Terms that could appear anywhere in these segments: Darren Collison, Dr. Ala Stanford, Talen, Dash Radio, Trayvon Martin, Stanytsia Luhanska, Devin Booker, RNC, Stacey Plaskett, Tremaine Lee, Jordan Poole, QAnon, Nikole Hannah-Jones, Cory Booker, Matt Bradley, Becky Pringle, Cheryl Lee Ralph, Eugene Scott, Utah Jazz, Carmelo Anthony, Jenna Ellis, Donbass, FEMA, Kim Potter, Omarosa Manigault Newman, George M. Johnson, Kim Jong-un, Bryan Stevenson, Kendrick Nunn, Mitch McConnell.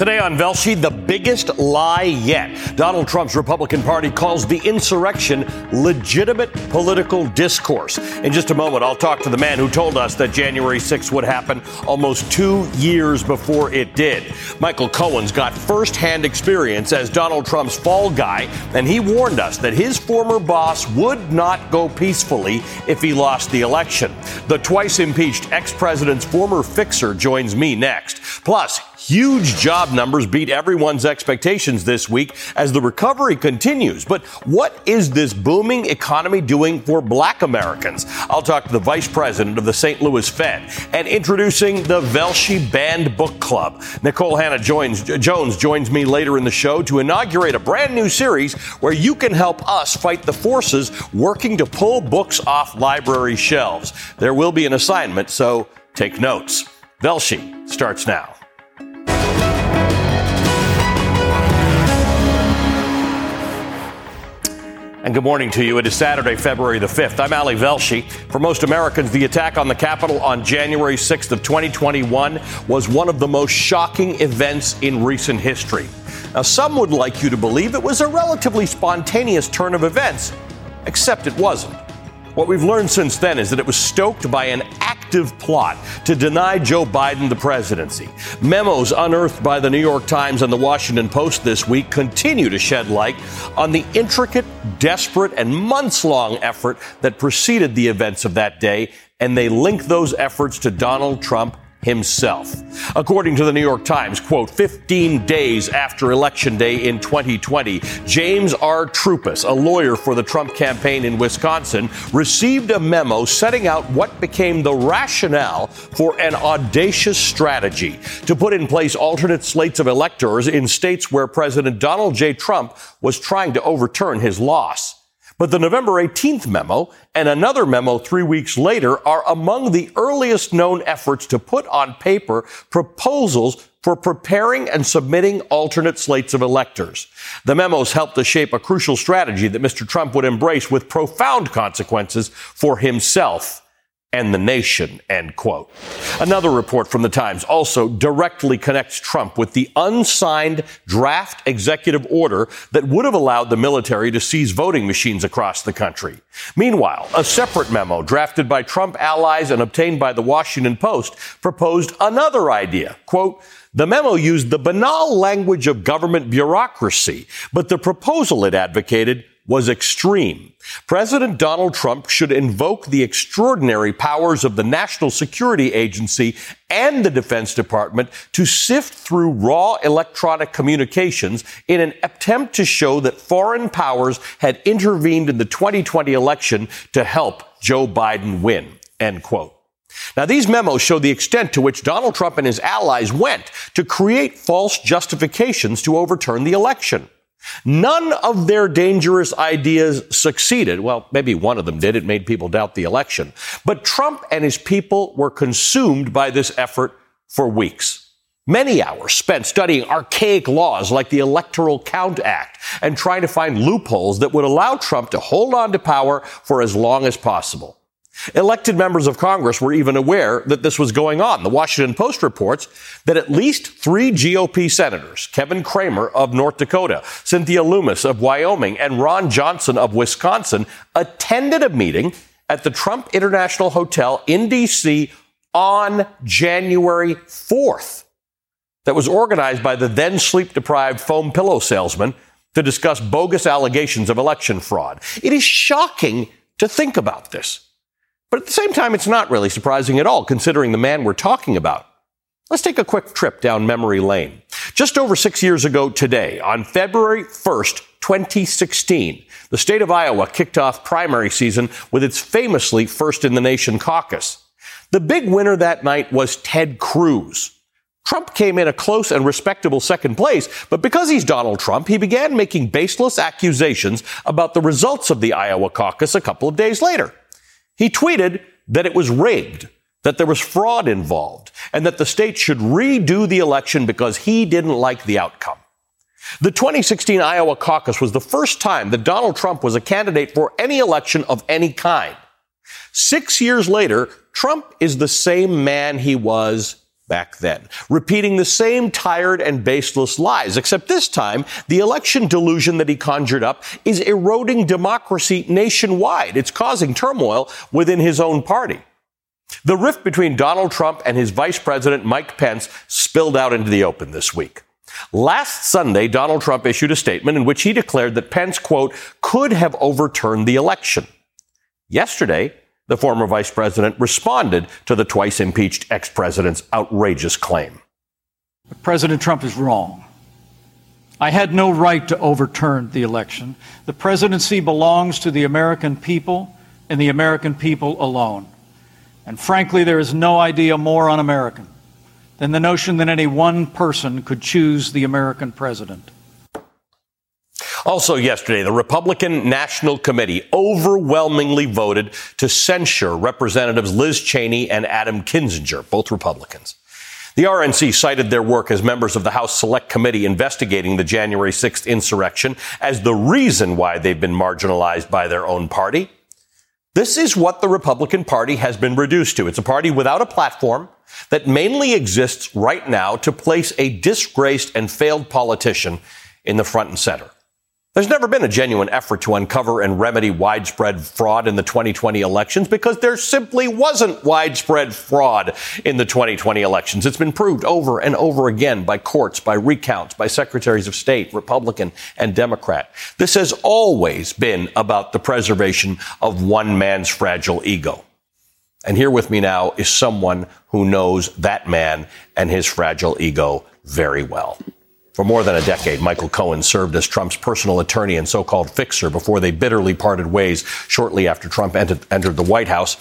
Today on Velshi, the biggest lie yet. Donald Trump's Republican Party calls the insurrection legitimate political discourse. In just a moment, I'll talk to the man who told us that January 6th would happen almost 2 years before it did. Michael Cohen's got firsthand experience as Donald Trump's fall guy, and he warned us that his former boss would not go peacefully if he lost the election. The twice impeached ex-president's former fixer joins me next. Plus, huge job numbers beat everyone's expectations this week as the recovery continues. But what is this booming economy doing for Black Americans? I'll talk to the vice president of the St. Louis Fed and introducing the Velshi Band Book Club. Nikole Hannah-Jones joins me later in the show to inaugurate a brand new series where you can help us fight the forces working to pull books off library shelves. There will be an assignment, so take notes. Velshi starts now. And good morning to you. It is Saturday, February the 5th. I'm Ali Velshi. For most Americans, the attack on the Capitol on January 6th of 2021 was one of the most shocking events in recent history. Now, some would like you to believe it was a relatively spontaneous turn of events, except it wasn't. What we've learned since then is that it was stoked by an active plot to deny Joe Biden the presidency. Memos unearthed by the New York Times and the Washington Post this week continue to shed light on the intricate, desperate, and months-long effort that preceded the events of that day, and they link those efforts to Donald Trump himself. According to the New York Times, quote, 15 days after Election Day in 2020, James R. Troupas, a lawyer for the Trump campaign in Wisconsin, received a memo setting out what became the rationale for an audacious strategy to put in place alternate slates of electors in states where President Donald J. Trump was trying to overturn his loss. But the November 18th memo and another memo 3 weeks later are among the earliest known efforts to put on paper proposals for preparing and submitting alternate slates of electors. The memos helped to shape a crucial strategy that Mr. Trump would embrace with profound consequences for himself and the nation, end quote. Another report from the Times also directly connects Trump with the unsigned draft executive order that would have allowed the military to seize voting machines across the country. Meanwhile, a separate memo drafted by Trump allies and obtained by the Washington Post proposed another idea. Quote, the memo used the banal language of government bureaucracy, but the proposal it advocated was extreme. President Donald Trump should invoke the extraordinary powers of the National Security Agency and the Defense Department to sift through raw electronic communications in an attempt to show that foreign powers had intervened in the 2020 election to help Joe Biden win, end quote. Now, these memos show the extent to which Donald Trump and his allies went to create false justifications to overturn the election. None of their dangerous ideas succeeded. Well, maybe one of them did. It made people doubt the election. But Trump and his people were consumed by this effort for weeks. Many hours spent studying archaic laws like the Electoral Count Act and trying to find loopholes that would allow Trump to hold on to power for as long as possible. Elected members of Congress were even aware that this was going on. The Washington Post reports that at least three GOP senators, Kevin Cramer of North Dakota, Cynthia Lummis of Wyoming, and Ron Johnson of Wisconsin, attended a meeting at the Trump International Hotel in D.C. on January 4th that was organized by the then sleep-deprived foam pillow salesman to discuss bogus allegations of election fraud. It is shocking to think about this. But at the same time, it's not really surprising at all, considering the man we're talking about. Let's take a quick trip down memory lane. Just over 6 years ago today, on February 1st, 2016, the state of Iowa kicked off primary season with its famously first-in-the-nation caucus. The big winner that night was Ted Cruz. Trump came in a close and respectable second place, but because he's Donald Trump, he began making baseless accusations about the results of the Iowa caucus a couple of days later. He tweeted that it was rigged, that there was fraud involved, and that the state should redo the election because he didn't like the outcome. The 2016 Iowa caucus was the first time that Donald Trump was a candidate for any election of any kind. 6 years later, Trump is the same man he was back then, repeating the same tired and baseless lies, except this time the election delusion that he conjured up is eroding democracy nationwide. It's causing turmoil within his own party. The rift between Donald Trump and his vice president, Mike Pence, spilled out into the open this week. Last Sunday, Donald Trump issued a statement in which he declared that Pence, quote, could have overturned the election. Yesterday, the former vice president responded to the twice impeached ex-president's outrageous claim. President Trump is wrong. I had no right to overturn the election. The presidency belongs to the American people and the American people alone. And frankly, there is no idea more un-American than the notion that any one person could choose the American president. Also yesterday, the Republican National Committee overwhelmingly voted to censure Representatives Liz Cheney and Adam Kinzinger, both Republicans. The RNC cited their work as members of the House Select Committee investigating the January 6th insurrection as the reason why they've been marginalized by their own party. This is what the Republican Party has been reduced to. It's a party without a platform that mainly exists right now to place a disgraced and failed politician in the front and center. There's never been a genuine effort to uncover and remedy widespread fraud in the 2020 elections because there simply wasn't widespread fraud in the 2020 elections. It's been proved over and over again by courts, by recounts, by secretaries of state, Republican and Democrat. This has always been about the preservation of one man's fragile ego. And here with me now is someone who knows that man and his fragile ego very well. For more than a decade, Michael Cohen served as Trump's personal attorney and so-called fixer before they bitterly parted ways shortly after Trump entered the White House.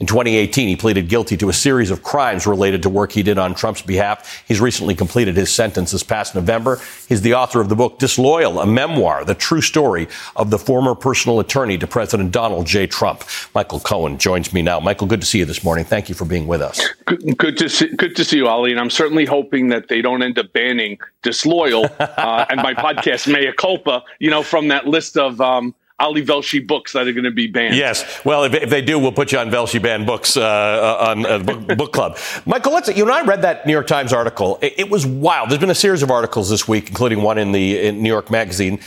In 2018, he pleaded guilty to a series of crimes related to work he did on Trump's behalf. He's recently completed his sentence this past November. He's the author of the book Disloyal, a memoir, the true story of the former personal attorney to President Donald J. Trump. Michael Cohen joins me now. Michael, good to see you this morning. Thank you for being with us. Good to see you, Ali. And I'm certainly hoping that they don't end up banning Disloyal and my podcast, Mea Culpa, from that list of Ali Velshi books that are going to be banned. Yes. Well, if they do, we'll put you on Velshi banned books on book club. Michael, I read that New York Times article. It was wild. There's been a series of articles this week, including one in New York Magazine.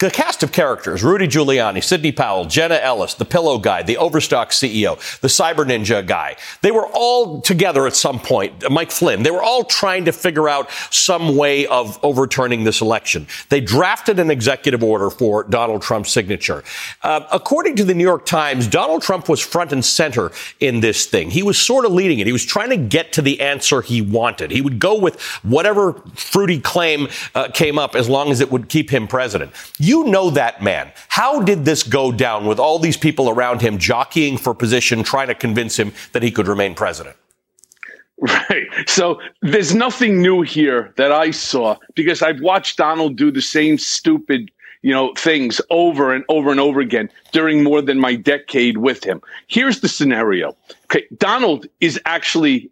The cast of characters, Rudy Giuliani, Sidney Powell, Jenna Ellis, the Pillow Guy, the Overstock CEO, the Cyber Ninja guy, they were all together at some point. Mike Flynn, they were all trying to figure out some way of overturning this election. They drafted an executive order for Donald Trump's signature. According to the New York Times, Donald Trump was front and center in this thing. He was sort of leading it. He was trying to get to the answer he wanted. He would go with whatever fruity claim came up as long as it would keep him president. You know that man. How did this go down with all these people around him jockeying for position, trying to convince him that he could remain president? Right. So there's nothing new here that I saw because I've watched Donald do the same stupid, things over and over and over again during more than my decade with him. Here's the scenario. Okay, Donald is actually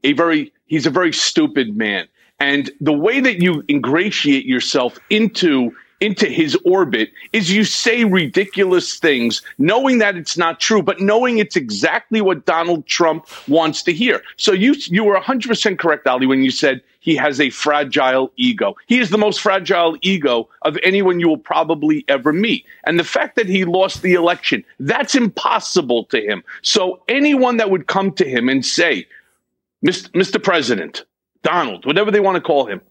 he's a very stupid man. And the way that you ingratiate yourself into his orbit is you say ridiculous things, knowing that it's not true, but knowing it's exactly what Donald Trump wants to hear. So you were 100% correct, Ali, when you said he has a fragile ego. He is the most fragile ego of anyone you will probably ever meet. And the fact that he lost the election, that's impossible to him. So anyone that would come to him and say, Mr. President, Donald, whatever they want to call him,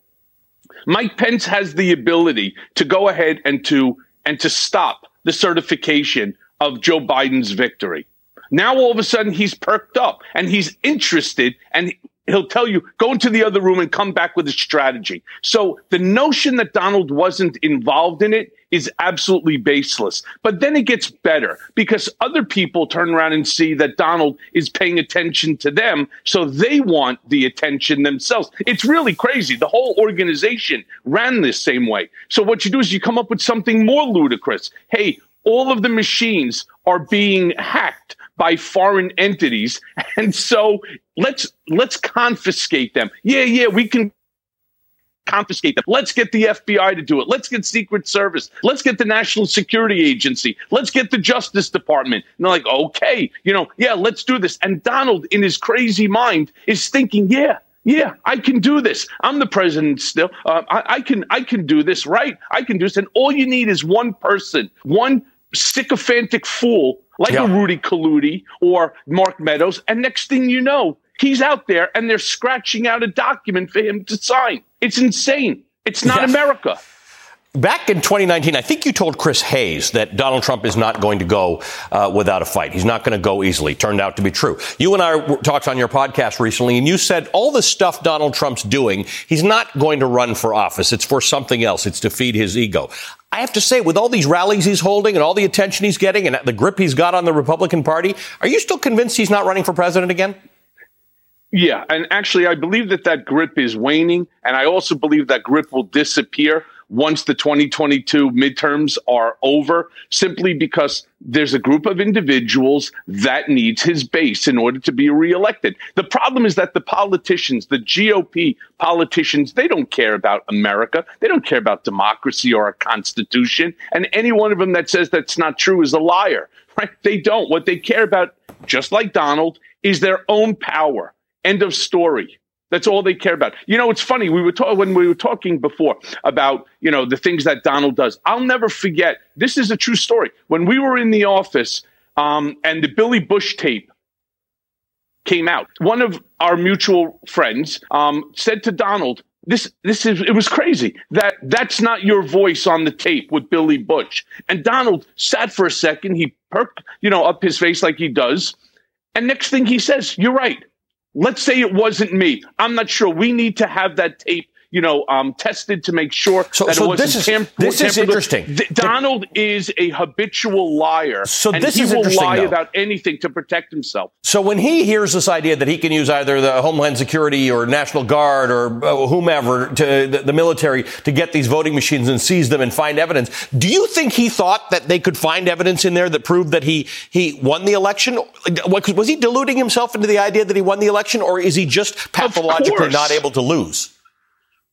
Mike Pence has the ability to go ahead and to stop the certification of Joe Biden's victory. Now, all of a sudden, he's perked up and he's interested, and he'll tell you, go into the other room and come back with a strategy. So the notion that Donald wasn't involved in it is absolutely baseless. But then it gets better because other people turn around and see that Donald is paying attention to them. So they want the attention themselves. It's really crazy. The whole organization ran this same way. So what you do is you come up with something more ludicrous. Hey, all of the machines are being hacked by foreign entities. And so let's confiscate them. Yeah, we can confiscate them. Let's get the FBI to do it. Let's get Secret Service. Let's get the National Security Agency. Let's get the Justice Department. And they're like, okay, yeah, let's do this. And Donald, in his crazy mind, is thinking, yeah, I can do this. I'm the president still. I can do this, right? I can do this. And all you need is one person, one sycophantic fool like a Rudy Giuliani or Mark Meadows. And next thing you know, he's out there and they're scratching out a document for him to sign. It's insane. It's not America. Back in 2019, I think you told Chris Hayes that Donald Trump is not going to go without a fight. He's not going to go easily. Turned out to be true. You and I talked on your podcast recently, and you said all the stuff Donald Trump's doing, he's not going to run for office. It's for something else. It's to feed his ego. I have to say, with all these rallies he's holding and all the attention he's getting and the grip he's got on the Republican Party, are you still convinced he's not running for president again? Yeah, and actually, I believe that grip is waning, and I also believe that grip will disappear once the 2022 midterms are over, simply because there's a group of individuals that needs his base in order to be reelected. The problem is that the politicians, the GOP politicians, they don't care about America. They don't care about democracy or our Constitution. And any one of them that says that's not true is a liar, right? They don't. What they care about, just like Donald, is their own power. End of story. That's all they care about. You know, it's funny. We were talking before about, the things that Donald does. I'll never forget. This is a true story. When we were in the office and the Billy Bush tape came out, one of our mutual friends said to Donald, it was crazy. That's not your voice on the tape with Billy Bush. And Donald sat for a second. He perked, up his face like he does. And next thing he says, you're right. Let's say it wasn't me. I'm not sure. We need to have that tape, tested to make sure that it wasn't tampered with. This is interesting. Donald is a habitual liar. So this is interesting. He will lie about anything to protect himself. So when he hears this idea that he can use either the Homeland Security or National Guard or whomever, to the military, to get these voting machines and seize them and find evidence, do you think he thought that they could find evidence in there that proved that he won the election? Was he deluding himself into the idea that he won the election, or is he just pathologically not able to lose?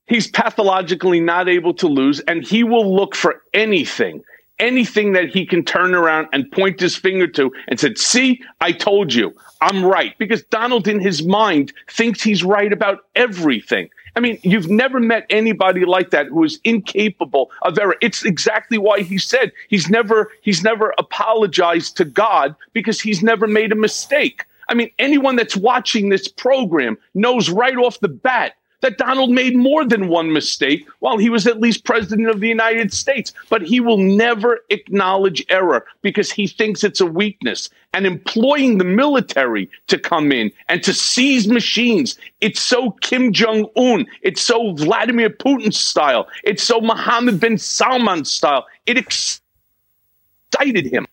He's pathologically not able to lose, and he will look for anything that he can turn around and point his finger to and said, see, I told you, I'm right. Because Donald, in his mind, thinks he's right about everything. I mean, you've never met anybody like that who is incapable of error. It's exactly why he said he's never apologized to God, because he's never made a mistake. I mean, anyone that's watching this program knows right off the bat that Donald made more than one mistake while he was at least president of the United States. But he will never acknowledge error because he thinks it's a weakness. And employing the military to come in and to seize machines, it's so Kim Jong-un, it's so Vladimir Putin style, it's so Mohammed bin Salman style. It excited him.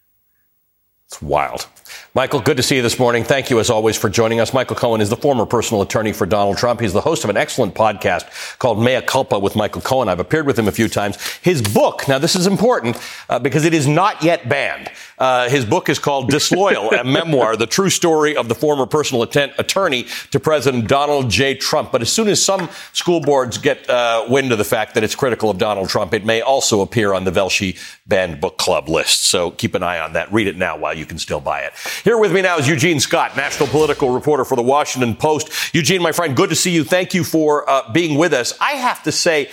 It's wild. Michael, good to see you this morning. Thank you, as always, for joining us. Michael Cohen is the former personal attorney for Donald Trump. He's the host of an excellent podcast called Mea Culpa with Michael Cohen. I've appeared with him a few times. His book, now this is important because it is not yet banned. His book is called Disloyal, a memoir, the true story of the former personal attorney to President Donald J. Trump. But as soon as some school boards get wind of the fact that it's critical of Donald Trump, it may also appear on the Velshi banned book club list. So keep an eye on that. Read it now while you can still buy it. Here with me now is Eugene Scott, national political reporter for The Washington Post. Eugene, my friend, good to see you. Thank you for being with us. I have to say,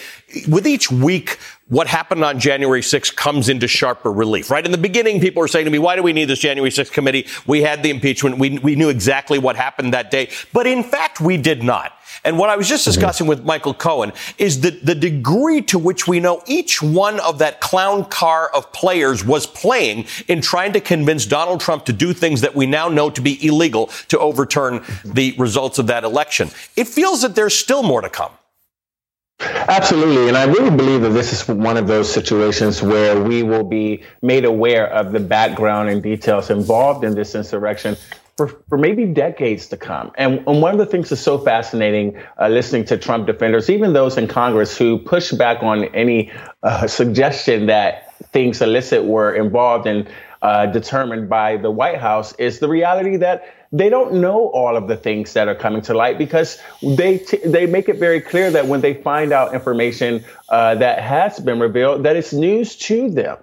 with each week, what happened on January 6th comes into sharper relief, right? In the beginning, people were saying to me, why do we need this January 6th committee? We had the impeachment. We knew exactly what happened that day. But in fact, we did not. And what I was just discussing with Michael Cohen is the degree to which we know each one of that clown car of players was playing in trying to convince Donald Trump to do things that we now know to be illegal to overturn the results of that election. It feels that there's still more to come. Absolutely. And I really believe that this is one of those situations where we will be made aware of the background and details involved in this insurrection for maybe decades to come. And one of the things that's so fascinating listening to Trump defenders, even those in Congress who push back on any suggestion that things illicit were involved and determined by the White House, is the reality that they don't know all of the things that are coming to light, because they make it very clear that when they find out information that has been revealed, that it's news to them.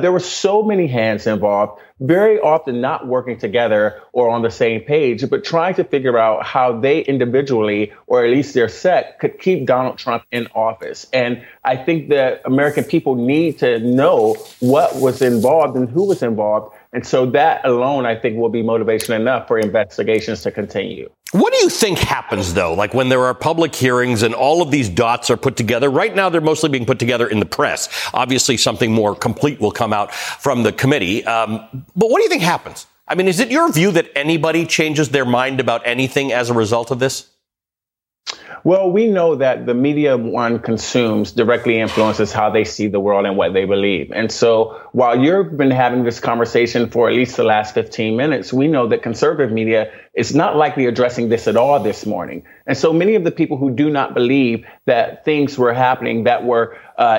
There were so many hands involved, very often not working together or on the same page, but trying to figure out how they individually, or at least their set, could keep Donald Trump in office. And I think that American people need to know what was involved and who was involved. And so that alone, I think, will be motivation enough for investigations to continue. What do you think happens, though, like when there are public hearings and all of these dots are put together? Right now, they're mostly being put together in the press. Obviously, something more complete will come out from the committee. But what do you think happens? I mean, is it your view that anybody changes their mind about anything as a result of this? Well, we know that the media one consumes directly influences how they see the world and what they believe. And so while you've been having this conversation for at least the last 15 minutes, we know that conservative media is not likely addressing this at all this morning. And so many of the people who do not believe that things were happening that were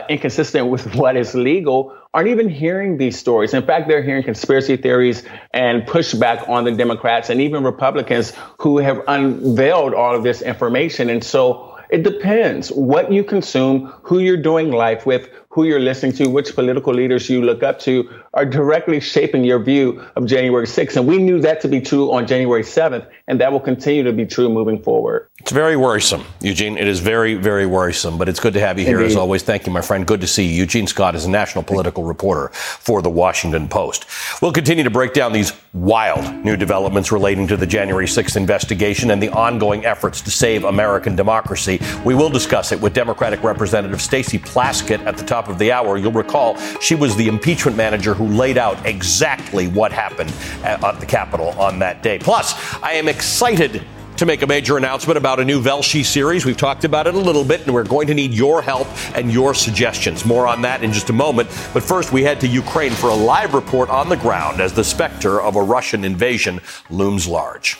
inconsistent with what is legal aren't even hearing these stories. In fact, they're hearing conspiracy theories and pushback on the Democrats and even Republicans who have unveiled all of this information. And so it depends what you consume, who you're doing life with, who you're listening to, which political leaders you look up to are directly shaping your view of January 6th. And we knew that to be true on January 7th, and that will continue to be true moving forward. It's very worrisome, Eugene. It is very, very worrisome, but it's good to have you here. Indeed. As always. Thank you, my friend. Good to see you. Eugene Scott is a national political reporter for The Washington Post. We'll continue to break down these wild new developments relating to the January 6th investigation and the ongoing efforts to save American democracy. We will discuss it with Democratic Representative Stacey Plaskett at the top of the hour. You'll recall she was the impeachment manager who laid out exactly what happened at the Capitol on that day. Plus, I am excited to make a major announcement about a new Velshi series. We've talked about it a little bit, and we're going to need your help and your suggestions. More on that in just a moment. But first, we head to Ukraine for a live report on the ground as the specter of a Russian invasion looms large.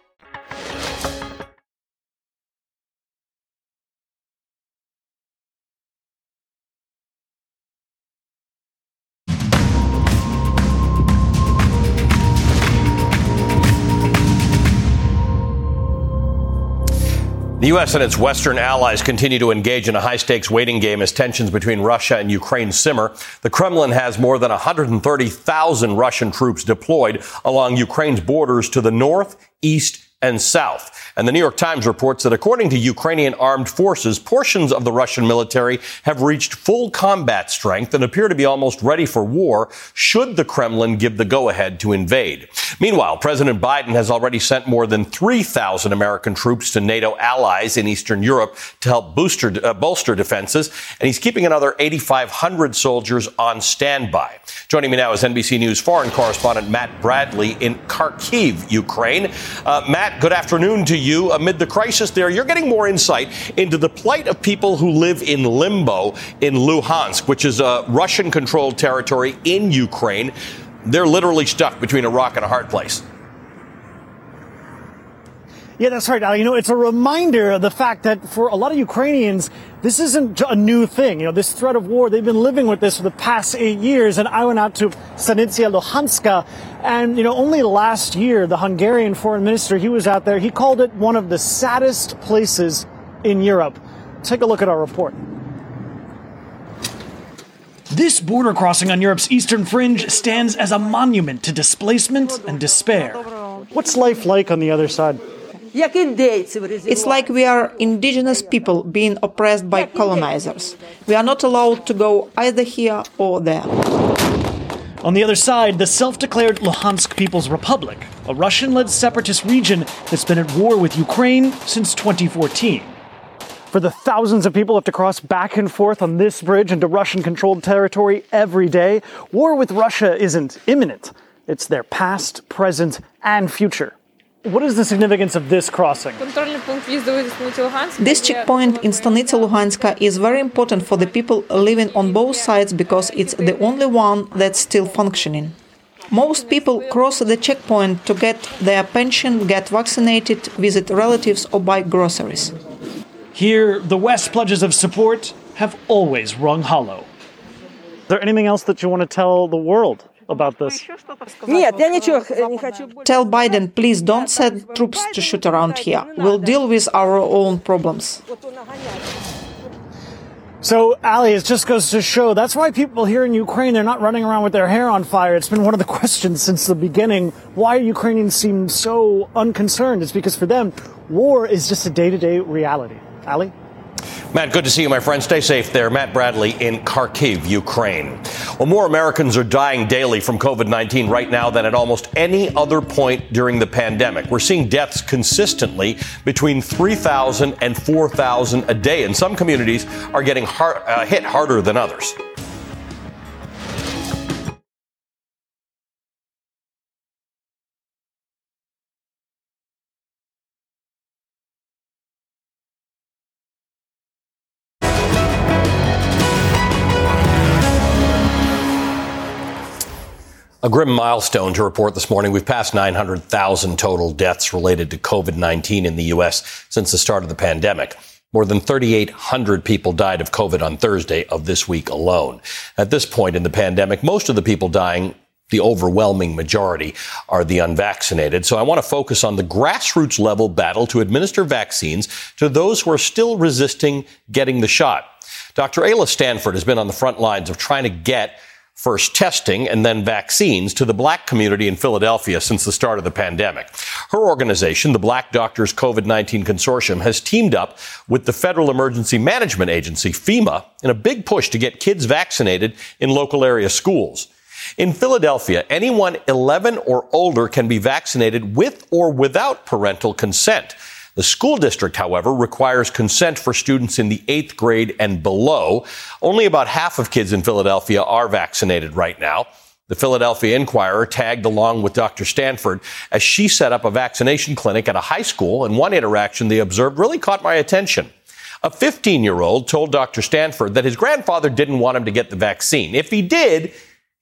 The U.S. and its Western allies continue to engage in a high-stakes waiting game as tensions between Russia and Ukraine simmer. The Kremlin has more than 130,000 Russian troops deployed along Ukraine's borders to the north, east, and south. And the New York Times reports that according to Ukrainian armed forces, portions of the Russian military have reached full combat strength and appear to be almost ready for war should the Kremlin give the go-ahead to invade. Meanwhile, President Biden has already sent more than 3,000 American troops to NATO allies in Eastern Europe to help bolster defenses, and he's keeping another 8,500 soldiers on standby. Joining me now is NBC News foreign correspondent Matt Bradley in Kharkiv, Ukraine. Matt, good afternoon to you. Amid the crisis there, you're getting more insight into the plight of people who live in limbo in Luhansk, which is a Russian-controlled territory in Ukraine. They're literally stuck between a rock and a hard place. Yeah, that's right, Ali. You know, it's a reminder of the fact that for a lot of Ukrainians, this isn't a new thing. You know, this threat of war, they've been living with this for the past 8 years. And I went out to Stanytsia Luhanska. And, you know, only last year, the Hungarian foreign minister, he was out there. He called it one of the saddest places in Europe. Take a look at our report. This border crossing on Europe's eastern fringe stands as a monument to displacement and despair. What's life like on the other side? It's like we are indigenous people being oppressed by colonizers. We are not allowed to go either here or there. On the other side, the self-declared Luhansk People's Republic, a Russian-led separatist region that's been at war with Ukraine since 2014. For the thousands of people who have to cross back and forth on this bridge into Russian-controlled territory every day, war with Russia isn't imminent. It's their past, present, and future. What is the significance of this crossing? This checkpoint in Stanytsia Luhanska is very important for the people living on both sides because it's the only one that's still functioning. Most people cross the checkpoint to get their pension, get vaccinated, visit relatives, or buy groceries. Here, the West's pledges of support have always rung hollow. Is there anything else that you want to tell the world about this? Tell Biden, please don't send troops to shoot around here. We'll deal with our own problems. So, Ali, it just goes to show that's why people here in Ukraine, they're not running around with their hair on fire. It's been one of the questions since the beginning. Why Ukrainians seem so unconcerned? It's because for them, war is just a day-to-day reality. Ali? Matt, good to see you, my friend. Stay safe there. Matt Bradley in Kharkiv, Ukraine. Well, more Americans are dying daily from COVID-19 right now than at almost any other point during the pandemic. We're seeing deaths consistently between 3,000 and 4,000 a day, and some communities are getting hit harder than others. A grim milestone to report this morning. We've passed 900,000 total deaths related to COVID-19 in the U.S. since the start of the pandemic. More than 3,800 people died of COVID on Thursday of this week alone. At this point in the pandemic, most of the people dying, the overwhelming majority, are the unvaccinated. So I want to focus on the grassroots level battle to administer vaccines to those who are still resisting getting the shot. Dr. Ala Stanford has been on the front lines of trying to get first testing and then vaccines to the black community in Philadelphia since the start of the pandemic. Her organization, the Black Doctors COVID-19 Consortium, has teamed up with the Federal Emergency Management Agency, FEMA, in a big push to get kids vaccinated in local area schools. In Philadelphia, anyone 11 or older can be vaccinated with or without parental consent. The school district, however, requires consent for students in the 8th grade and below. Only about half of kids in Philadelphia are vaccinated right now. The Philadelphia Inquirer tagged along with Dr. Stanford as she set up a vaccination clinic at a high school, and one interaction they observed really caught my attention. A 15-year-old told Dr. Stanford that his grandfather didn't want him to get the vaccine. If he did,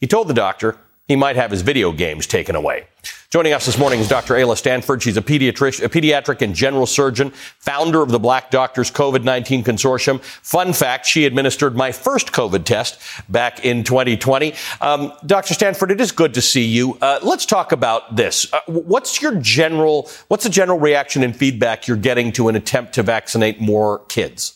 he told the doctor, he might have his video games taken away. Joining us this morning is Dr. Ala Stanford. She's a pediatric and general surgeon, founder of the Black Doctors COVID-19 Consortium. Fun fact, she administered my first COVID test back in 2020. Dr. Stanford, it is good to see you. Let's talk about this. What's the general reaction and feedback you're getting to an attempt to vaccinate more kids?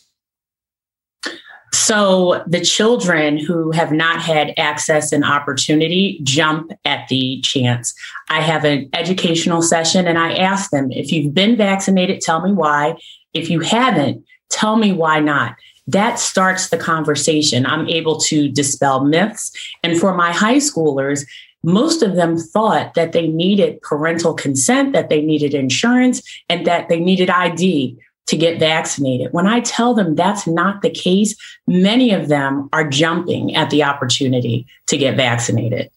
So the children who have not had access and opportunity jump at the chance. I have an educational session and I ask them, if you've been vaccinated, tell me why. If you haven't, tell me why not. That starts the conversation. I'm able to dispel myths. And for my high schoolers, most of them thought that they needed parental consent, that they needed insurance, and that they needed ID to get vaccinated. When I tell them that's not the case, many of them are jumping at the opportunity to get vaccinated.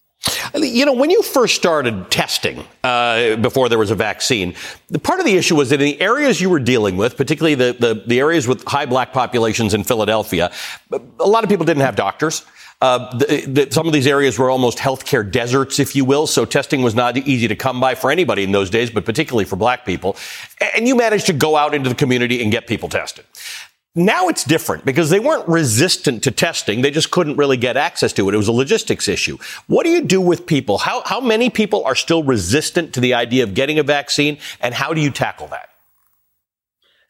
You know, when you first started testing before there was a vaccine, part of the issue was that in the areas you were dealing with, particularly the areas with high black populations in Philadelphia, a lot of people didn't have doctors. Some of these areas were almost healthcare deserts, if you will. So testing was not easy to come by for anybody in those days, but particularly for black people. And you managed to go out into the community and get people tested. Now it's different because they weren't resistant to testing. They just couldn't really get access to it. It was a logistics issue. What do you do with people? How many people are still resistant to the idea of getting a vaccine? And how do you tackle that?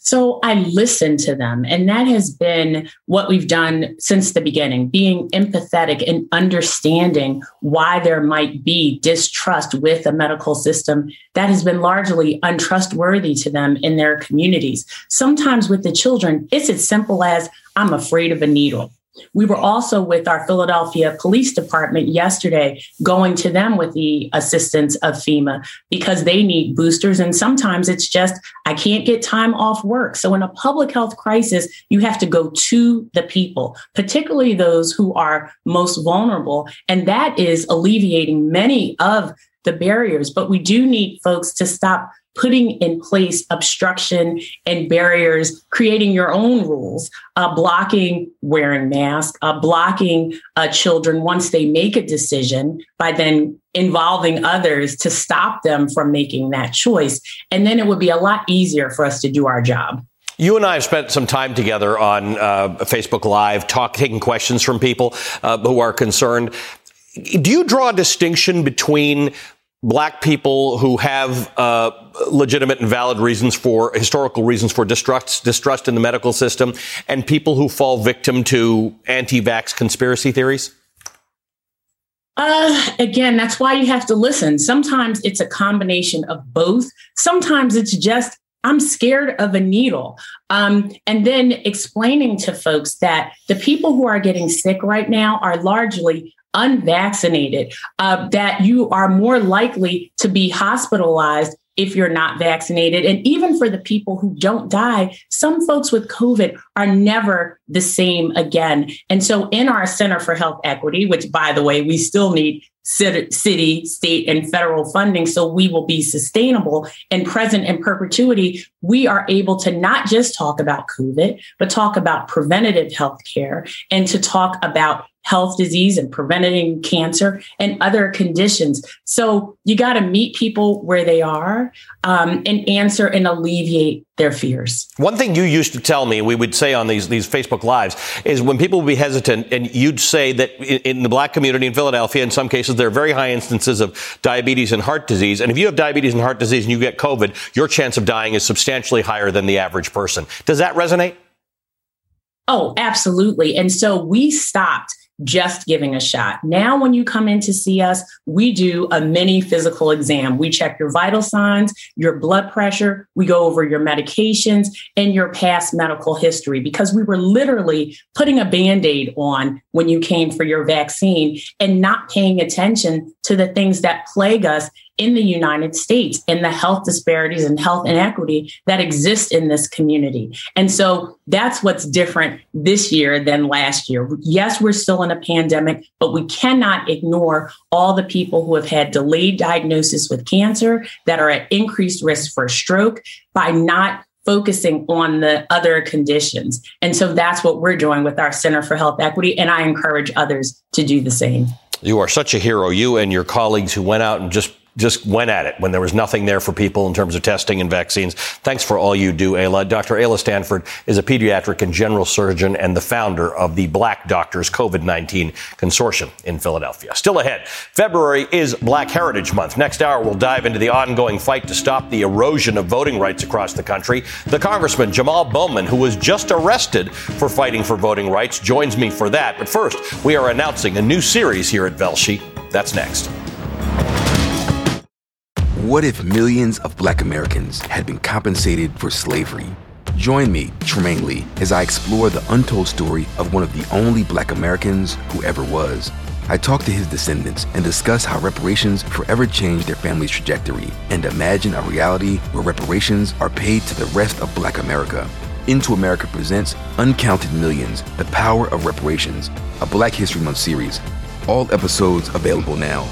So I listen to them, and that has been what we've done since the beginning, being empathetic and understanding why there might be distrust with a medical system that has been largely untrustworthy to them in their communities. Sometimes with the children, it's as simple as, I'm afraid of a needle. We were also with our Philadelphia Police Department yesterday, going to them with the assistance of FEMA because they need boosters. And sometimes it's just, I can't get time off work. So in a public health crisis, you have to go to the people, particularly those who are most vulnerable. And that is alleviating many of the barriers, but we do need folks to stop putting in place obstruction and barriers, creating your own rules, blocking wearing masks, blocking children once they make a decision by then involving others to stop them from making that choice. And then it would be a lot easier for us to do our job. You and I have spent some time together on Facebook Live, taking questions from people who are concerned. Do you draw a distinction between Black people who have legitimate and valid reasons for historical reasons for distrust in the medical system and people who fall victim to anti-vax conspiracy theories? Again, that's why you have to listen. Sometimes it's a combination of both. Sometimes it's just, I'm scared of a needle. And then explaining to folks that the people who are getting sick right now are largely unvaccinated, that you are more likely to be hospitalized if you're not vaccinated. And even for the people who don't die, some folks with COVID are never the same again. And so in our Center for Health Equity, which, by the way, we still need city, state, and federal funding so we will be sustainable and present in perpetuity, we are able to not just talk about COVID, but talk about preventative health care and to talk about health disease and preventing cancer and other conditions. So you got to meet people where they are and answer and alleviate their fears. One thing you used to tell me, we would say on these Facebook Lives, is when people would be hesitant, and you'd say that in the Black community in Philadelphia, in some cases, there are very high instances of diabetes and heart disease. And if you have diabetes and heart disease and you get COVID, your chance of dying is substantially higher than the average person. Does that resonate? Oh, absolutely. And so we stopped just giving a shot. Now, when you come in to see us, we do a mini physical exam. We check your vital signs, your blood pressure. We go over your medications and your past medical history, because we were literally putting a Band-Aid on when you came for your vaccine and not paying attention to the things that plague us in the United States and the health disparities and health inequity that exist in this community. And so that's what's different this year than last year. Yes, we're still in a pandemic, but we cannot ignore all the people who have had delayed diagnosis with cancer that are at increased risk for stroke by not focusing on the other conditions. And so that's what we're doing with our Center for Health Equity. And I encourage others to do the same. You are such a hero, you and your colleagues who went out and just went at it when there was nothing there for people in terms of testing and vaccines. Thanks for all you do, Ala. Dr. Ala Stanford is a pediatric and general surgeon and the founder of the Black Doctors COVID-19 Consortium in Philadelphia. Still ahead, February is Black Heritage Month. Next hour, we'll dive into the ongoing fight to stop the erosion of voting rights across the country. The Congressman Jamal Bowman, who was just arrested for fighting for voting rights, joins me for that. But first, we are announcing a new series here at Velshi. That's next. What if millions of Black Americans had been compensated for slavery? Join me, Tremaine Lee, as I explore the untold story of one of the only Black Americans who ever was. I talk to his descendants and discuss how reparations forever changed their family's trajectory and imagine a reality where reparations are paid to the rest of Black America. Into America presents Uncounted Millions, The Power of Reparations, a Black History Month series. All episodes available now.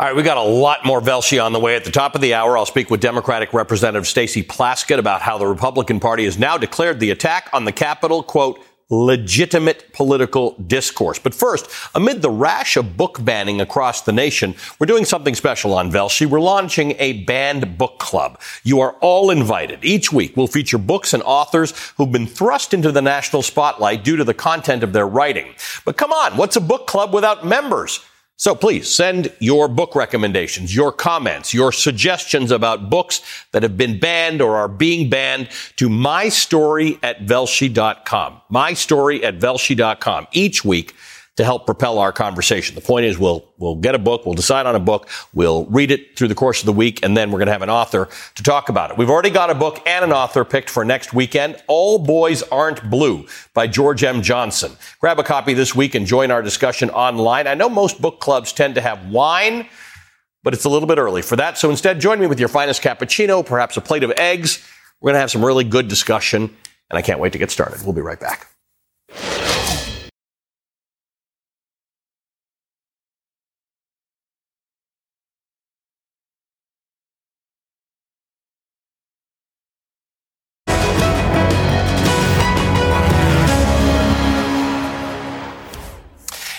All right, we got a lot more Velshi on the way. At the top of the hour, I'll speak with Democratic Representative Stacey Plaskett about how the Republican Party has now declared the attack on the Capitol, quote, legitimate political discourse. But first, amid the rash of book banning across the nation, we're doing something special on Velshi. We're launching a banned book club. You are all invited. Each week, we'll feature books and authors who've been thrust into the national spotlight due to the content of their writing. But come on, what's a book club without members? So please send your book recommendations, your comments, your suggestions about books that have been banned or are being banned to mystory@velshi.com. Mystory@velshi.com each week to help propel our conversation. The point is we'll get a book, we'll decide on a book, we'll read it through the course of the week, and then we're going to have an author to talk about it. We've already got a book and an author picked for next weekend, All Boys Aren't Blue by George M. Johnson. Grab a copy this week and join our discussion online. I know most book clubs tend to have wine, but it's a little bit early for that. So instead, join me with your finest cappuccino, perhaps a plate of eggs. We're going to have some really good discussion, and I can't wait to get started. We'll be right back.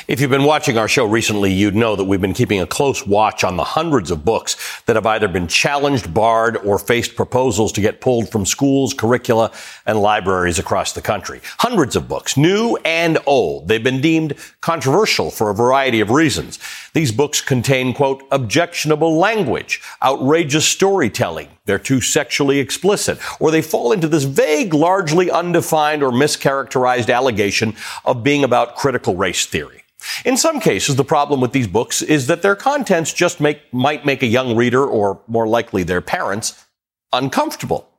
If you've been watching our show recently, you'd know that we've been keeping a close watch on the hundreds of books that have either been challenged, barred, or faced proposals to get pulled from schools, curricula, and libraries across the country. Hundreds of books, new and old. They've been deemed controversial for a variety of reasons. These books contain, quote, objectionable language, outrageous storytelling, they're too sexually explicit, or they fall into this vague, largely undefined or mischaracterized allegation of being about critical race theory. In some cases, the problem with these books is that their contents just might make a young reader, or more likely their parents, uncomfortable.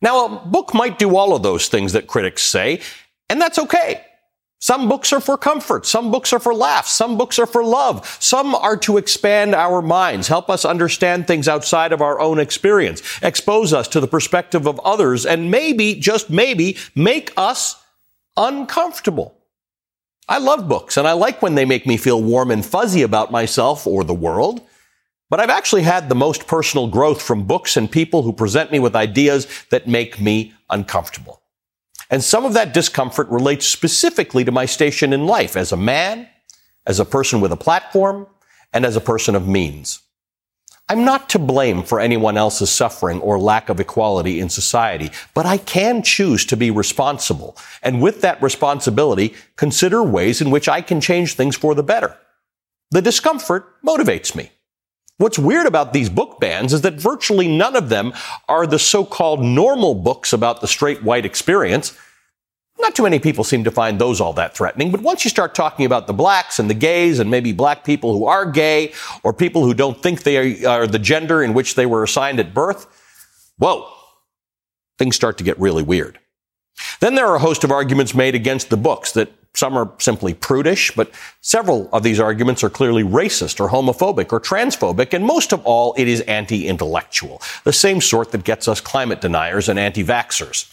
Now, a book might do all of those things that critics say, and that's okay. Some books are for comfort. Some books are for laughs. Some books are for love. Some are to expand our minds, help us understand things outside of our own experience, expose us to the perspective of others, and maybe, just maybe, make us uncomfortable. I love books, and I like when they make me feel warm and fuzzy about myself or the world. But I've actually had the most personal growth from books and people who present me with ideas that make me uncomfortable. And some of that discomfort relates specifically to my station in life as a man, as a person with a platform, and as a person of means. I'm not to blame for anyone else's suffering or lack of equality in society, but I can choose to be responsible. And with that responsibility, consider ways in which I can change things for the better. The discomfort motivates me. What's weird about these book bans is that virtually none of them are the so-called normal books about the straight white experience. Not too many people seem to find those all that threatening, but once you start talking about the blacks and the gays and maybe black people who are gay or people who don't think they are the gender in which they were assigned at birth, whoa, things start to get really weird. Then there are a host of arguments made against the books that some are simply prudish, but several of these arguments are clearly racist or homophobic or transphobic, and most of all, it is anti-intellectual, the same sort that gets us climate deniers and anti-vaxxers.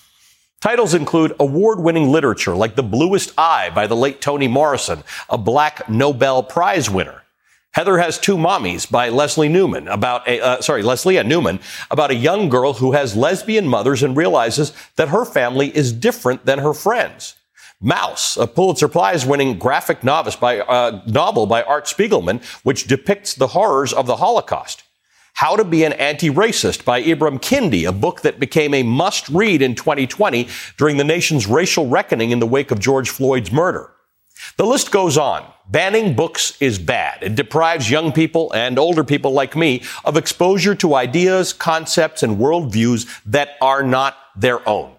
Titles include award-winning literature like The Bluest Eye by the late Toni Morrison, a black Nobel Prize winner. Heather Has Two Mommies by Leslie Newman, about a young girl who has lesbian mothers and realizes that her family is different than her friends. Mouse, a Pulitzer Prize-winning graphic novel by Art Spiegelman, which depicts the horrors of the Holocaust. How to Be an Anti-Racist by Ibram Kendi, a book that became a must-read in 2020 during the nation's racial reckoning in the wake of George Floyd's murder. The list goes on. Banning books is bad. It deprives young people and older people like me of exposure to ideas, concepts, and worldviews that are not their own.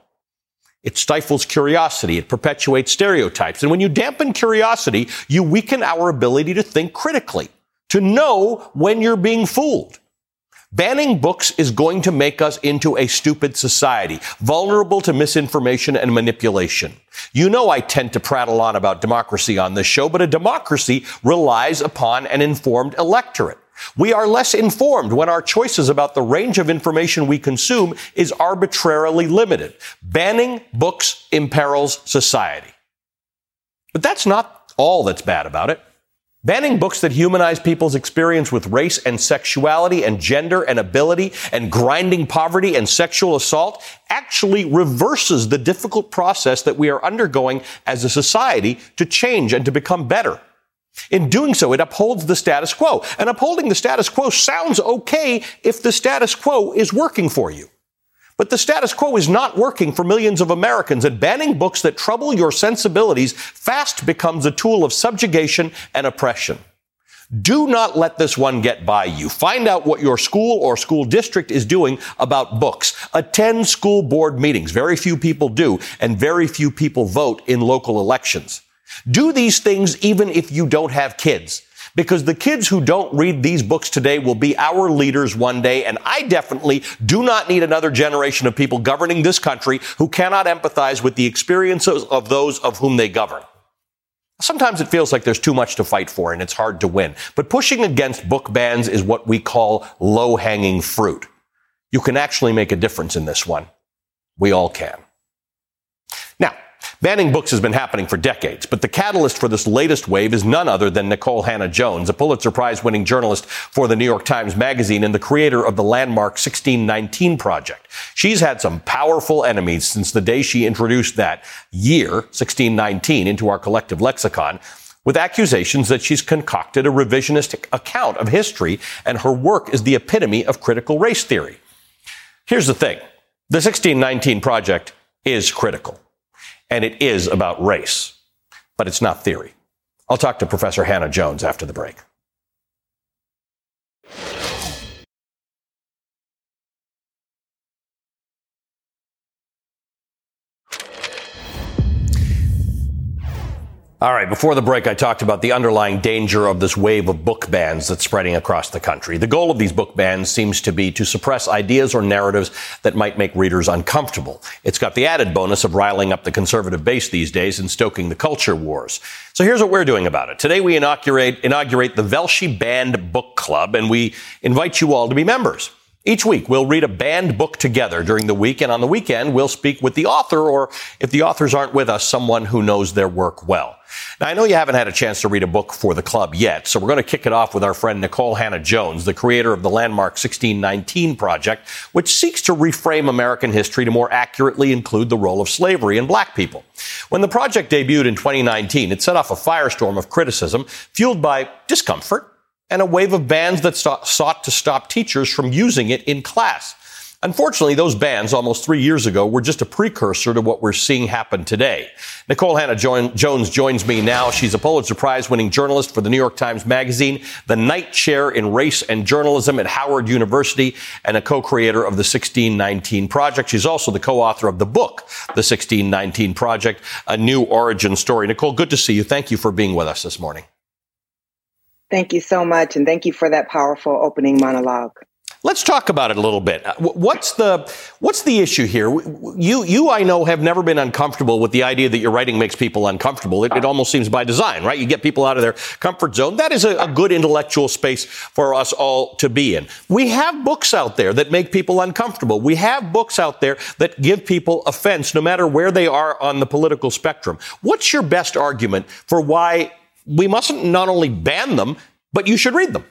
It stifles curiosity. It perpetuates stereotypes. And when you dampen curiosity, you weaken our ability to think critically, to know when you're being fooled. Banning books is going to make us into a stupid society, vulnerable to misinformation and manipulation. You know I tend to prattle on about democracy on this show, but a democracy relies upon an informed electorate. We are less informed when our choices about the range of information we consume is arbitrarily limited. Banning books imperils society. But that's not all that's bad about it. Banning books that humanize people's experience with race and sexuality and gender and ability and grinding poverty and sexual assault actually reverses the difficult process that we are undergoing as a society to change and to become better. In doing so, it upholds the status quo. And upholding the status quo sounds okay if the status quo is working for you. But the status quo is not working for millions of Americans, and banning books that trouble your sensibilities fast becomes a tool of subjugation and oppression. Do not let this one get by you. Find out what your school or school district is doing about books. Attend school board meetings. Very few people do, and very few people vote in local elections. Do these things even if you don't have kids. Because the kids who don't read these books today will be our leaders one day, and I definitely do not need another generation of people governing this country who cannot empathize with the experiences of those of whom they govern. Sometimes it feels like there's too much to fight for and it's hard to win. But pushing against book bans is what we call low-hanging fruit. You can actually make a difference in this one. We all can. Now, banning books has been happening for decades, but the catalyst for this latest wave is none other than Nikole Hannah-Jones, a Pulitzer Prize-winning journalist for the New York Times Magazine and the creator of the landmark 1619 Project. She's had some powerful enemies since the day she introduced that year, 1619, into our collective lexicon, with accusations that she's concocted a revisionist account of history and her work is the epitome of critical race theory. Here's the thing. The 1619 Project is critical, and it is about race, but it's not theory. I'll talk to Professor Hannah-Jones after the break. All right, before the break, I talked about the underlying danger of this wave of book bans that's spreading across the country. The goal of these book bans seems to be to suppress ideas or narratives that might make readers uncomfortable. It's got the added bonus of riling up the conservative base these days and stoking the culture wars. So here's what we're doing about it. Today, we inaugurate the Velshi Banned Book Club, and we invite you all to be members. Each week, we'll read a banned book together during the week, and on the weekend, we'll speak with the author, or if the authors aren't with us, someone who knows their work well. Now, I know you haven't had a chance to read a book for the club yet, so we're going to kick it off with our friend Nikole Hannah-Jones, the creator of the landmark 1619 Project, which seeks to reframe American history to more accurately include the role of slavery and black people. When the project debuted in 2019, it set off a firestorm of criticism, fueled by discomfort, and a wave of bans that sought to stop teachers from using it in class. Unfortunately, those bans almost 3 years ago were just a precursor to what we're seeing happen today. Nikole Hannah-Jones joins me now. She's a Pulitzer Prize-winning journalist for the New York Times Magazine, the Knight Chair in Race and Journalism at Howard University, and a co-creator of the 1619 Project. She's also the co-author of the book, The 1619 Project, A New Origin Story. Nikole, good to see you. Thank you for being with us this morning. Thank you so much, and thank you for that powerful opening monologue. Let's talk about it a little bit. What's the issue here? You I know, have never been uncomfortable with the idea that your writing makes people uncomfortable. It almost seems by design, right? You get people out of their comfort zone. That is a good intellectual space for us all to be in. We have books out there that make people uncomfortable. We have books out there that give people offense, no matter where they are on the political spectrum. What's your best argument for why we mustn't not only ban them, but you should read them?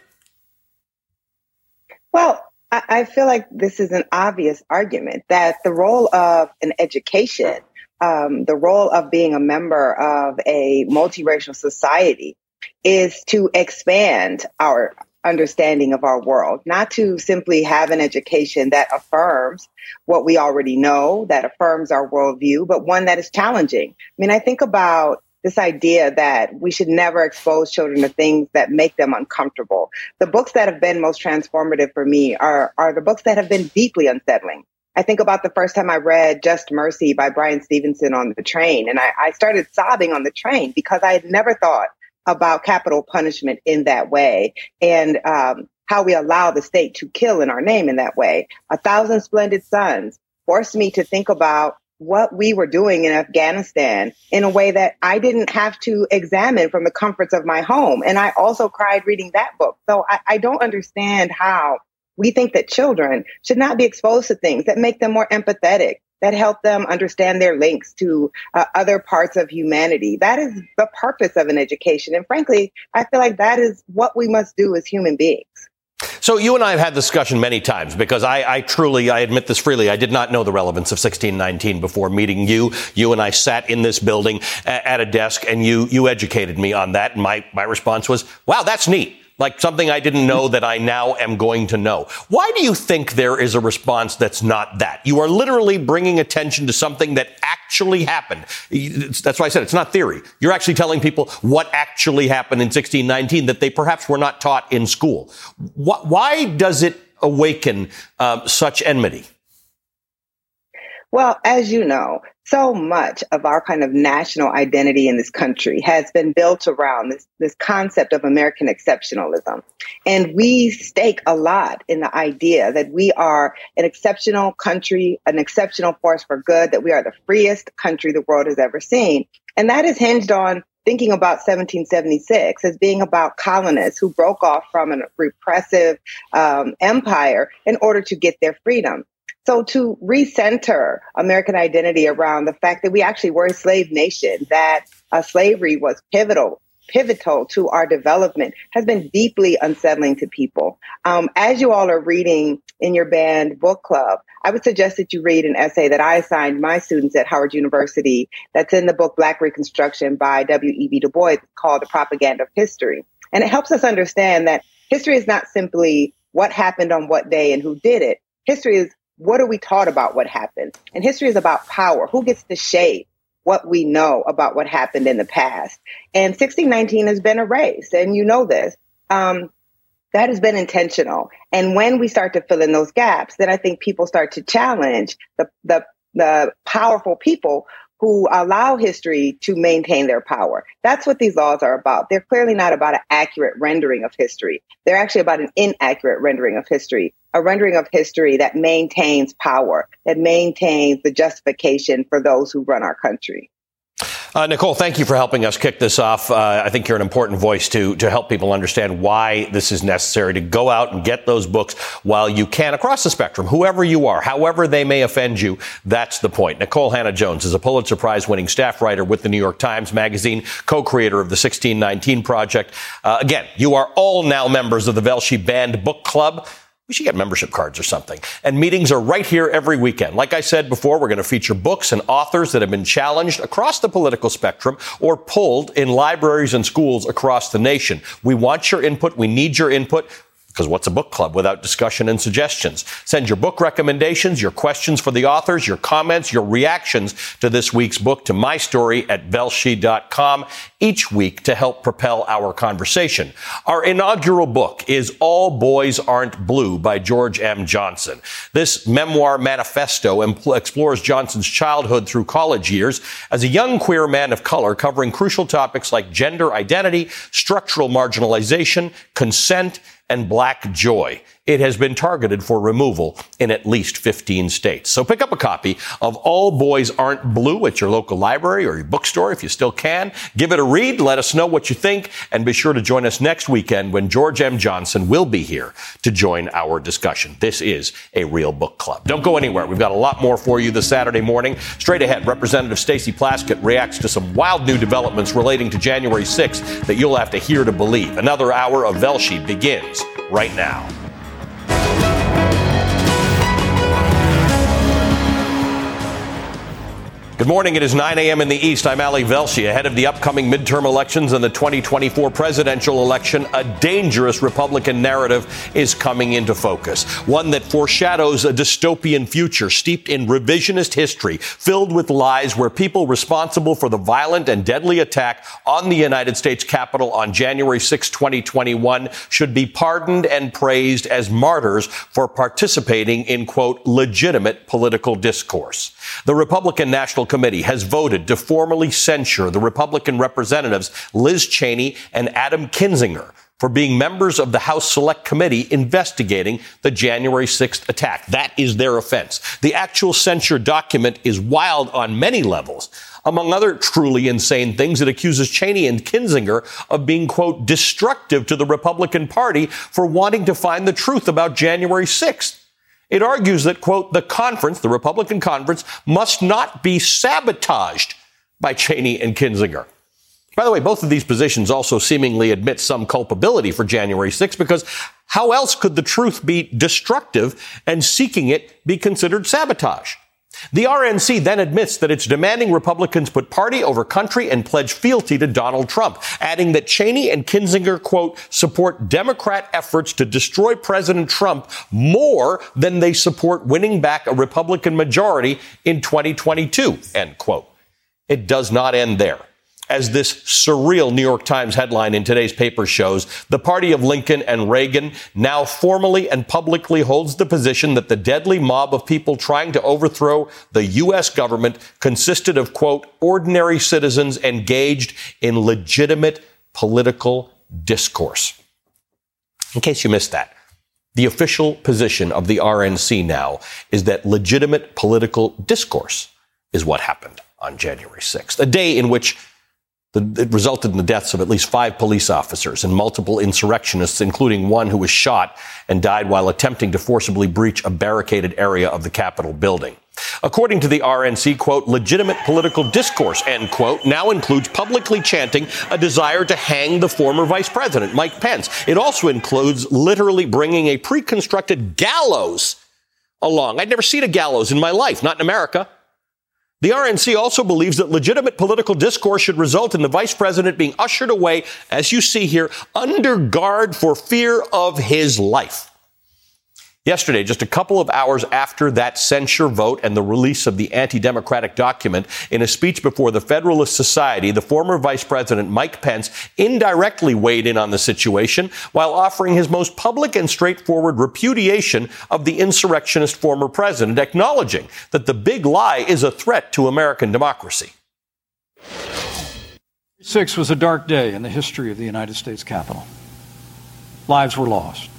Well, I feel like this is an obvious argument that the role of an education, the role of being a member of a multiracial society is to expand our understanding of our world, not to simply have an education that affirms what we already know, that affirms our worldview, but one that is challenging. I mean, I think about this idea that we should never expose children to things that make them uncomfortable. The books that have been most transformative for me are the books that have been deeply unsettling. I think about the first time I read Just Mercy by Bryan Stevenson on the train, and I started sobbing on the train because I had never thought about capital punishment in that way and how we allow the state to kill in our name in that way. A Thousand Splendid Sons forced me to think about what we were doing in Afghanistan in a way that I didn't have to examine from the comforts of my home. And I also cried reading that book. So I don't understand how we think that children should not be exposed to things that make them more empathetic, that help them understand their links to other parts of humanity. That is the purpose of an education. And frankly, I feel like that is what we must do as human beings. So you and I have had this discussion many times because I admit this freely, I did not know the relevance of 1619 before meeting you. You and I sat in this building at a desk, and you educated me on that. And my response was, wow, that's neat. Like something I didn't know that I now am going to know. Why do you think there is a response that's not that? You are literally bringing attention to something that actually happened. That's why I said it's not theory. You're actually telling people what actually happened in 1619 that they perhaps were not taught in school. Why does it awaken such enmity? Well, as you know, so much of our kind of national identity in this country has been built around this concept of American exceptionalism. And we stake a lot in the idea that we are an exceptional country, an exceptional force for good, that we are the freest country the world has ever seen. And that is hinged on thinking about 1776 as being about colonists who broke off from a repressive empire in order to get their freedom. So to recenter American identity around the fact that we actually were a slave nation, that slavery was pivotal to our development, has been deeply unsettling to people. As you all are reading in your banned book club, I would suggest that you read an essay that I assigned my students at Howard University that's in the book Black Reconstruction by W.E.B. Du Bois, called The Propaganda of History. And it helps us understand that history is not simply what happened on what day and who did it. History is what are we taught about what happened? And history is about power. Who gets to shape what we know about what happened in the past? And 1619 has been erased, and you know this. That has been intentional. And when we start to fill in those gaps, then I think people start to challenge the powerful people who allow history to maintain their power. That's what these laws are about. They're clearly not about an accurate rendering of history. They're actually about an inaccurate rendering of history, a rendering of history that maintains power, that maintains the justification for those who run our country. Nikole, thank you for helping us kick this off. I think you're an important voice to help people understand why this is necessary to go out and get those books while you can across the spectrum, whoever you are, however they may offend you. That's the point. Nikole Hannah-Jones is a Pulitzer Prize-winning staff writer with the New York Times Magazine, co-creator of the 1619 Project. Again, you are all now members of the Velshi Band Book Club. We should get membership cards or something. And meetings are right here every weekend. Like I said before, we're going to feature books and authors that have been challenged across the political spectrum or pulled in libraries and schools across the nation. We want your input. We need your input. Because what's a book club without discussion and suggestions? Send your book recommendations, your questions for the authors, your comments, your reactions to this week's book to mystory@velshi.com each week to help propel our conversation. Our inaugural book is All Boys Aren't Blue by George M. Johnson. This memoir manifesto explores Johnson's childhood through college years as a young queer man of color, covering crucial topics like gender identity, structural marginalization, consent, and Black joy. It has been targeted for removal in at least 15 states. So pick up a copy of All Boys Aren't Blue at your local library or your bookstore if you still can. Give it a read. Let us know what you think. And be sure to join us next weekend when George M. Johnson will be here to join our discussion. This is a real book club. Don't go anywhere. We've got a lot more for you this Saturday morning. Straight ahead, Representative Stacey Plaskett reacts to some wild new developments relating to January 6th that you'll have to hear to believe. Another hour of Velshi begins right now. Good morning. It is 9 a.m. in the East. I'm Ali Velshi. Ahead of the upcoming midterm elections and the 2024 presidential election, a dangerous Republican narrative is coming into focus. One that foreshadows a dystopian future steeped in revisionist history, filled with lies where people responsible for the violent and deadly attack on the United States Capitol on January 6, 2021 should be pardoned and praised as martyrs for participating in, quote, legitimate political discourse. The Republican National Committee has voted to formally censure the Republican representatives Liz Cheney and Adam Kinzinger for being members of the House Select Committee investigating the January 6th attack. That is their offense. The actual censure document is wild on many levels. Among other truly insane things, it accuses Cheney and Kinzinger of being, quote, destructive to the Republican Party for wanting to find the truth about January 6th. It argues that, quote, the conference, the Republican conference, must not be sabotaged by Cheney and Kinzinger. By the way, both of these positions also seemingly admit some culpability for January 6th, because how else could the truth be destructive and seeking it be considered sabotage? The RNC then admits that it's demanding Republicans put party over country and pledge fealty to Donald Trump, adding that Cheney and Kinzinger, quote, support Democrat efforts to destroy President Trump more than they support winning back a Republican majority in 2022, end quote. It does not end there. As this surreal New York Times headline in today's paper shows, the party of Lincoln and Reagan now formally and publicly holds the position that the deadly mob of people trying to overthrow the U.S. government consisted of, quote, ordinary citizens engaged in legitimate political discourse. In case you missed that, the official position of the RNC now is that legitimate political discourse is what happened on January 6th, a day in which It resulted in the deaths of at least 5 police officers and multiple insurrectionists, including one who was shot and died while attempting to forcibly breach a barricaded area of the Capitol building. According to the RNC, quote, legitimate political discourse, end quote, now includes publicly chanting a desire to hang the former vice president, Mike Pence. It also includes literally bringing a pre-constructed gallows along. I'd never seen a gallows in my life, not in America. The RNC also believes that legitimate political discourse should result in the vice president being ushered away, as you see here, under guard for fear of his life. Yesterday, just a couple of hours after that censure vote and the release of the anti-democratic document, in a speech before the Federalist Society, the former vice president, Mike Pence, indirectly weighed in on the situation while offering his most public and straightforward repudiation of the insurrectionist former president, acknowledging that the big lie is a threat to American democracy. 6 was a dark day in the history of the United States Capitol. Lives were lost,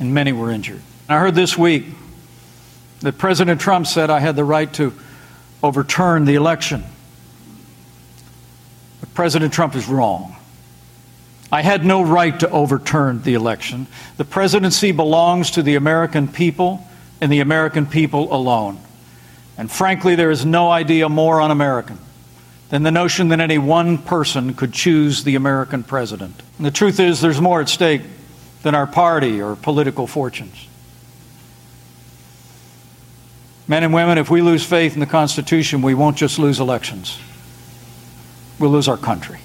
and many were injured. I heard this week that President Trump said I had the right to overturn the election. But President Trump is wrong. I had no right to overturn the election. The presidency belongs to the American people and the American people alone. And frankly, there is no idea more un-American than the notion that any one person could choose the American president. And the truth is, there's more at stake than our party or political fortunes. Men and women, if we lose faith in the Constitution, we won't just lose elections. We'll lose our country.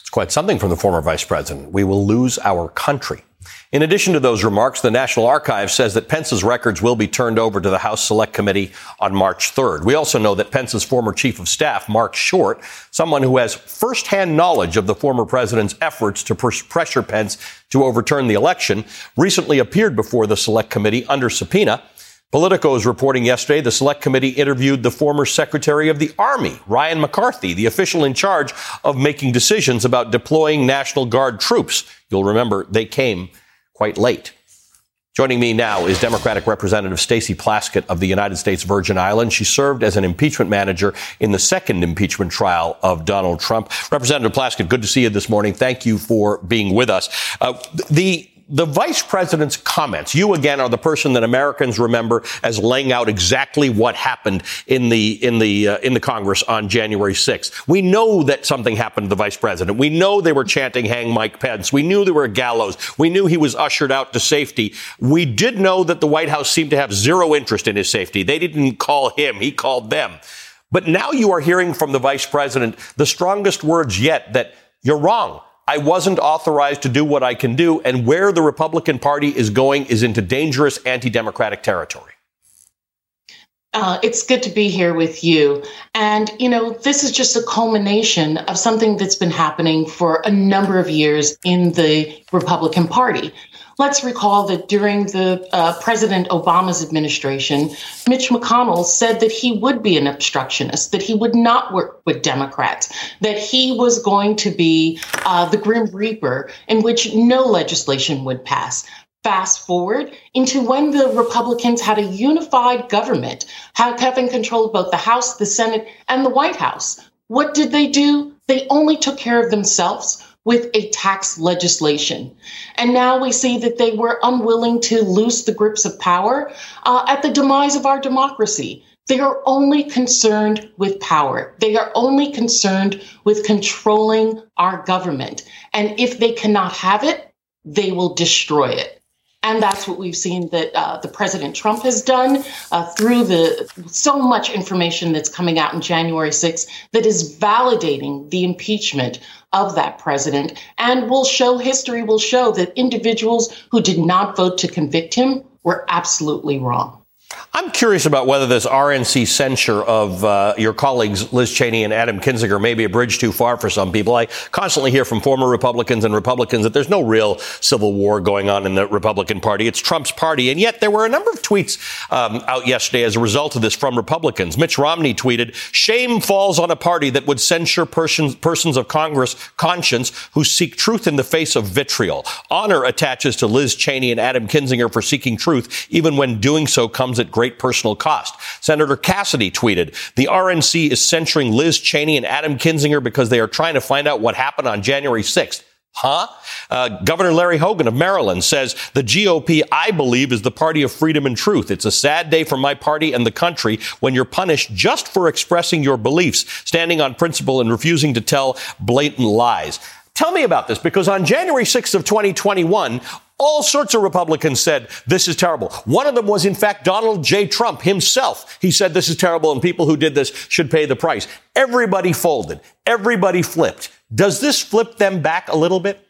It's quite something from the former vice president. We will lose our country. In addition to those remarks, the National Archives says that Pence's records will be turned over to the House Select Committee on March 3rd. We also know that Pence's former chief of staff, Mark Short, someone who has firsthand knowledge of the former president's efforts to pressure Pence to overturn the election, recently appeared before the Select Committee under subpoena. Politico is reporting yesterday the Select Committee interviewed the former Secretary of the Army, Ryan McCarthy, the official in charge of making decisions about deploying National Guard troops. You'll remember they came quite late. Joining me now is Democratic Representative Stacey Plaskett of the United States Virgin Islands. She served as an impeachment manager in the second impeachment trial of Donald Trump. Representative Plaskett, good to see you this morning. Thank you for being with us. The vice president's comments, you again are the person that Americans remember as laying out exactly what happened in the Congress on January 6th. We know that something happened to the vice president. We know they were chanting hang Mike Pence. We knew there were gallows. We knew he was ushered out to safety. We did know that the White House seemed to have zero interest in his safety. They didn't call him. He called them. But now you are hearing from the vice president the strongest words yet that you're wrong. I wasn't authorized to do what I can do, and where the Republican Party is going is into dangerous anti-democratic territory. It's good to be here with you. And, you know, this is just a culmination of something that's been happening for a number of years in the Republican Party. Let's recall that during the President Obama's administration, Mitch McConnell said that he would be an obstructionist, that he would not work with Democrats, that he was going to be the Grim Reaper in which no legislation would pass. Fast forward into when the Republicans had a unified government, having control of both the House, the Senate, and the White House. What did they do? They only took care of themselves with a tax legislation. And now we see that they were unwilling to loose the grips of power at the demise of our democracy. They are only concerned with power. They are only concerned with controlling our government. And if they cannot have it, they will destroy it. And that's what we've seen that the President Trump has done through so much information that's coming out on January 6th that is validating the impeachment of that president, and history will show that individuals who did not vote to convict him were absolutely wrong. I'm curious about whether this RNC censure of your colleagues Liz Cheney and Adam Kinzinger may be a bridge too far for some people. I constantly hear from former Republicans and Republicans that there's no real civil war going on in the Republican Party. It's Trump's party. And yet there were a number of tweets out yesterday as a result of this from Republicans. Mitch Romney tweeted, "Shame falls on a party that would censure persons of conscience who seek truth in the face of vitriol. Honor attaches to Liz Cheney and Adam Kinzinger for seeking truth, even when doing so comes comes at great personal cost. Senator Cassidy tweeted, the RNC is censuring Liz Cheney and Adam Kinzinger because they are trying to find out what happened on January 6th. Huh? Governor Larry Hogan of Maryland says the GOP, I believe, is the party of freedom and truth. It's a sad day for my party and the country when you're punished just for expressing your beliefs, standing on principle and refusing to tell blatant lies. Tell me about this, because on January 6th of 2021, all sorts of Republicans said this is terrible. One of them was, in fact, Donald J. Trump himself. He said this is terrible and people who did this should pay the price. Everybody folded. Everybody flipped. Does this flip them back a little bit?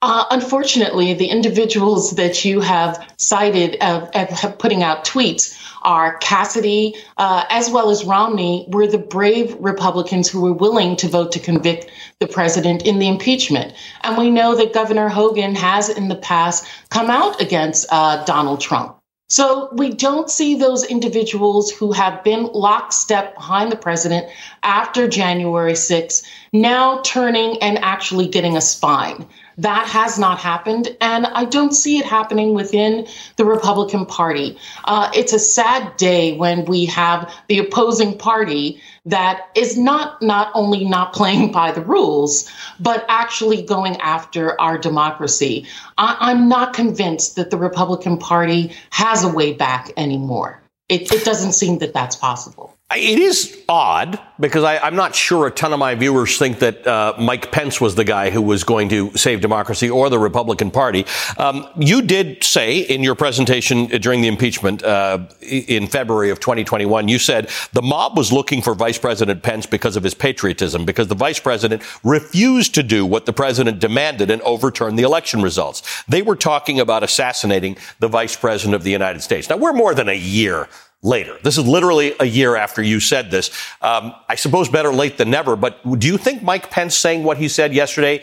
Unfortunately, the individuals that you have cited have putting out tweets are Cassidy, as well as Romney, were the brave Republicans who were willing to vote to convict the president in the impeachment. And we know that Governor Hogan has in the past come out against Donald Trump. So we don't see those individuals who have been lockstep behind the president after January 6th now turning and actually getting a spine. That has not happened, and I don't see it happening within the Republican Party. It's a sad day when we have the opposing party that is not only not playing by the rules, but actually going after our democracy. I'm not convinced that the Republican Party has a way back anymore. It doesn't seem that that's possible. It is odd, because I'm not sure a ton of my viewers think that Mike Pence was the guy who was going to save democracy or the Republican Party. You did say in your presentation during the impeachment in February of 2021, you said the mob was looking for Vice President Pence because of his patriotism, because the vice president refused to do what the president demanded and overturn the election results. They were talking about assassinating the vice president of the United States. Now, we're more than a year later. This is literally a year after you said this. I suppose better late than never. But do you think Mike Pence saying what he said yesterday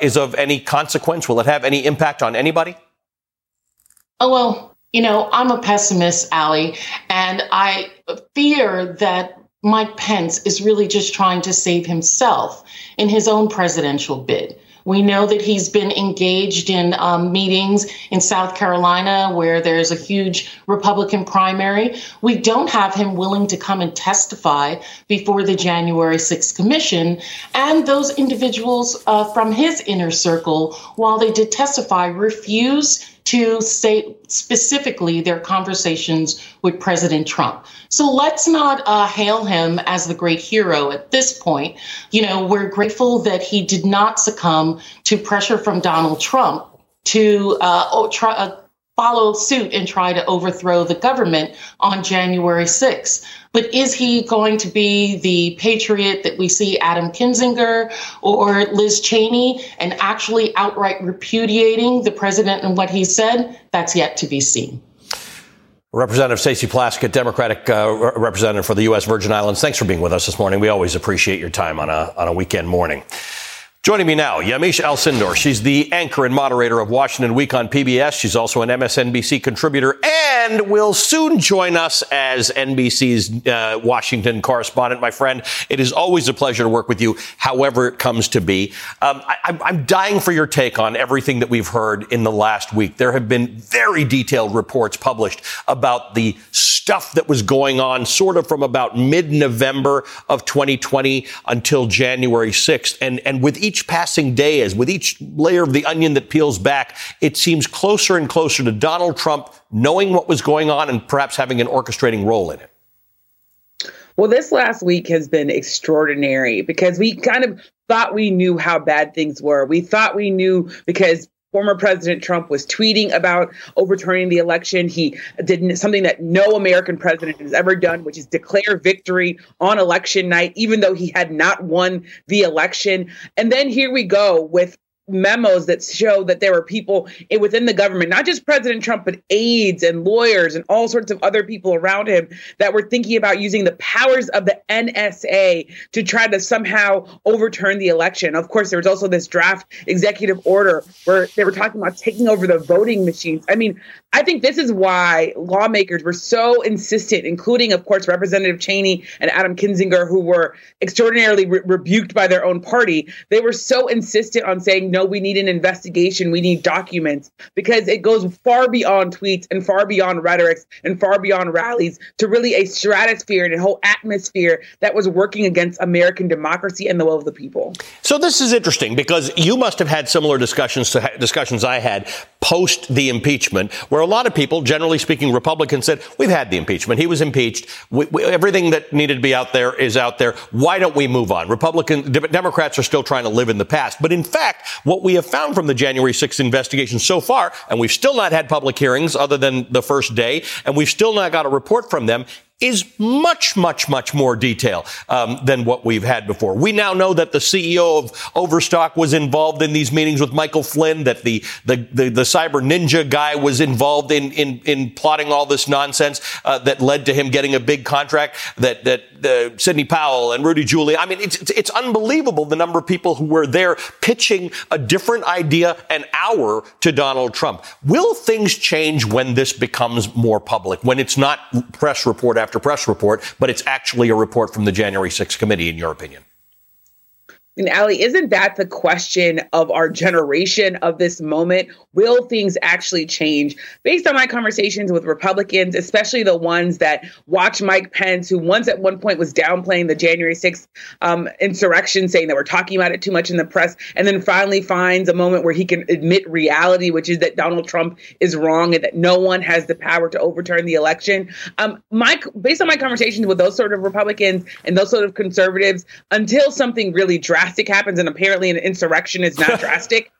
is of any consequence? Will it have any impact on anybody? Oh, well, you know, I'm a pessimist, Ali, and I fear that Mike Pence is really just trying to save himself in his own presidential bid. We know that he's been engaged in meetings in South Carolina where there's a huge Republican primary. We don't have him willing to come and testify before the January 6th commission. And those individuals from his inner circle, while they did testify, refused to say specifically their conversations with President Trump. So let's not hail him as the great hero at this point. You know, we're grateful that he did not succumb to pressure from Donald Trump to follow suit and try to overthrow the government on January 6th. But is he going to be the patriot that we see Adam Kinzinger or Liz Cheney and actually outright repudiating the president and what he said? That's yet to be seen. Representative Stacey Plaskett, Democratic representative for the U.S. Virgin Islands, thanks for being with us this morning. We always appreciate your time on a weekend morning. Joining me now, Yamiche Alcindor. She's the anchor and moderator of Washington Week on PBS. She's also an MSNBC contributor and will soon join us as NBC's Washington correspondent. My friend, it is always a pleasure to work with you, however it comes to be. I'm dying for your take on everything that we've heard in the last week. There have been very detailed reports published about the stuff that was going on sort of from about mid-November of 2020 until January 6th. And with each passing day, as with each layer of the onion that peels back, it seems closer and closer to Donald Trump knowing what was going on and perhaps having an orchestrating role in it. Well, this last week has been extraordinary because we kind of thought we knew how bad things were. We thought we knew because former President Trump was tweeting about overturning the election. He did something that no American president has ever done, which is declare victory on election night, even though he had not won the election. And then here we go with memos that show that there were people within the government, not just President Trump, but aides and lawyers and all sorts of other people around him that were thinking about using the powers of the NSA to try to somehow overturn the election. Of course, there was also this draft executive order where they were talking about taking over the voting machines. I mean, I think this is why lawmakers were so insistent, including, of course, Representative Cheney and Adam Kinzinger, who were extraordinarily rebuked by their own party. They were so insistent on saying, no, we need an investigation. We need documents, because it goes far beyond tweets and far beyond rhetorics and far beyond rallies to really a stratosphere and a whole atmosphere that was working against American democracy and the will of the people. So this is interesting, because you must have had similar discussions to discussions I had post the impeachment, where a lot of people, generally speaking, Republicans, said, we've had the impeachment. He was impeached. Everything that needed to be out there is out there. Why don't we move on? Democrats are still trying to live in the past. But in fact, what we have found from the January 6th investigation so far, and we've still not had public hearings other than the first day, and we've still not got a report from them, is much, much, much more detail than what we've had before. We now know that the CEO of Overstock was involved in these meetings with Michael Flynn, that the cyber ninja guy was involved in plotting all this nonsense that led to him getting a big contract, that Sidney Powell and Rudy Giuliani. I mean, it's unbelievable the number of people who were there pitching a different idea an hour to Donald Trump. Will things change when this becomes more public, when it's not press report after press report, but it's actually a report from the January 6th committee, in your opinion? And Ali, isn't that the question of our generation, of this moment? Will things actually change? Based on my conversations with Republicans, especially the ones that watch Mike Pence, who once at one point was downplaying the January 6th insurrection, saying that we're talking about it too much in the press, and then finally finds a moment where he can admit reality, which is that Donald Trump is wrong and that no one has the power to overturn the election. Based on my conversations with those sort of Republicans and those sort of conservatives, until something really drastic happens, and apparently an insurrection is not drastic.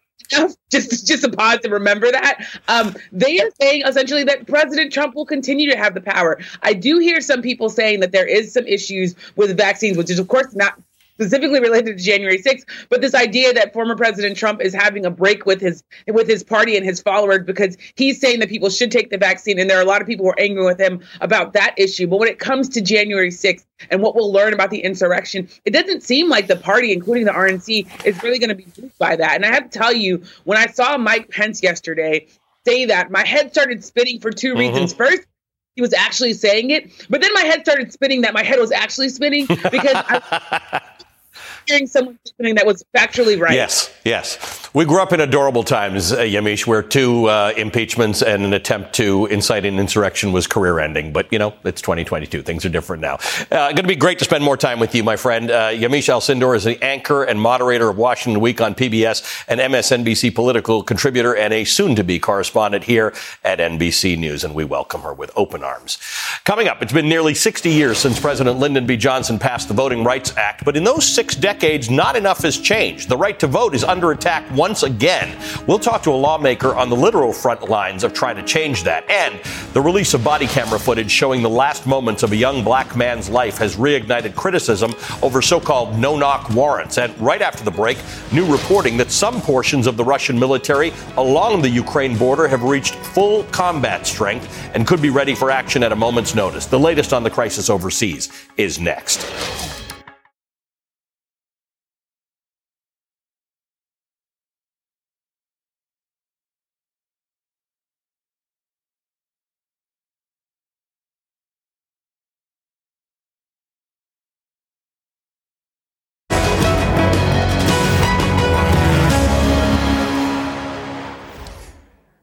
Just a pause to remember that. They are saying essentially that President Trump will continue to have the power. I do hear some people saying that there is some issues with vaccines, which is, of course, not specifically related to January 6th, but this idea that former President Trump is having a break with his party and his followers because he's saying that people should take the vaccine. And there are a lot of people who are angry with him about that issue. But when it comes to January 6th and what we'll learn about the insurrection, it doesn't seem like the party, including the RNC, is really going to be moved by that. And I have to tell you, when I saw Mike Pence yesterday say that, my head started spinning for two reasons. First, he was actually saying it. But then my head started spinning that my head was actually spinning because I hearing someone something that was factually right. Yes. We grew up in adorable times, Yamiche, where two impeachments and an attempt to incite an insurrection was career-ending. But, you know, it's 2022. Things are different now. Going to be great to spend more time with you, my friend. Yamiche Alcindor is the anchor and moderator of Washington Week on PBS, an MSNBC political contributor, and a soon-to-be correspondent here at NBC News. And we welcome her with open arms. Coming up, it's been nearly 60 years since President Lyndon B. Johnson passed the Voting Rights Act. But in those 6 decades, not enough has changed. The right to vote is under attack once again. We'll talk to a lawmaker on the literal front lines of trying to change that. And the release of body camera footage showing the last moments of a young black man's life has reignited criticism over so-called no-knock warrants. And right after the break, new reporting that some portions of the Russian military along the Ukraine border have reached full combat strength and could be ready for action at a moment's notice. The latest on the crisis overseas is next.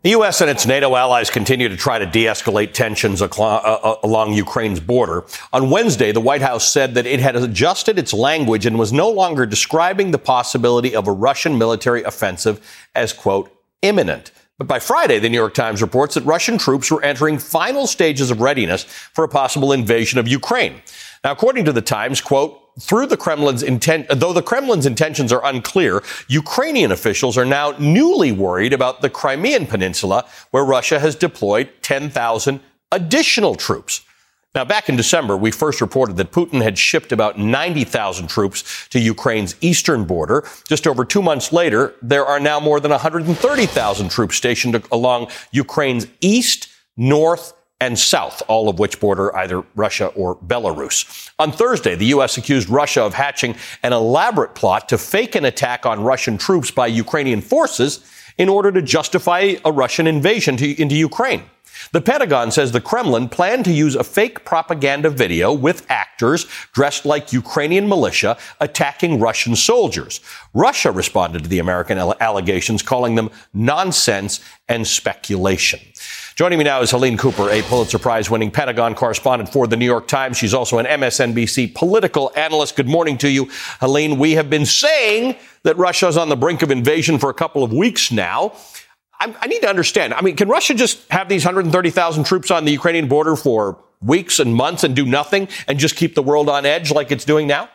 The U.S. and its NATO allies continue to try to de-escalate tensions along Ukraine's border. On Wednesday, the White House said that it had adjusted its language and was no longer describing the possibility of a Russian military offensive as, quote, imminent. But by Friday, the New York Times reports that Russian troops were entering final stages of readiness for a possible invasion of Ukraine. Now, according to the Times, quote, though the Kremlin's intentions are unclear, Ukrainian officials are now newly worried about the Crimean Peninsula, where Russia has deployed 10,000 additional troops. Now, back in December, we first reported that Putin had shipped about 90,000 troops to Ukraine's eastern border. Just over 2 months later, there are now more than 130,000 troops stationed along Ukraine's east, north, and south, all of which border either Russia or Belarus. On Thursday, the U.S. accused Russia of hatching an elaborate plot to fake an attack on Russian troops by Ukrainian forces in order to justify a Russian invasion into Ukraine. The Pentagon says the Kremlin planned to use a fake propaganda video with actors dressed like Ukrainian militia attacking Russian soldiers. Russia responded to the American allegations, calling them nonsense and speculation. Joining me now is Helene Cooper, a Pulitzer Prize-winning Pentagon correspondent for The New York Times. She's also an MSNBC political analyst. Good morning to you, Helene. We have been saying that Russia's on the brink of invasion for a couple of weeks now. I need to understand. I mean, can Russia just have these 130,000 troops on the Ukrainian border for weeks and months and do nothing and just keep the world on edge like it's doing now?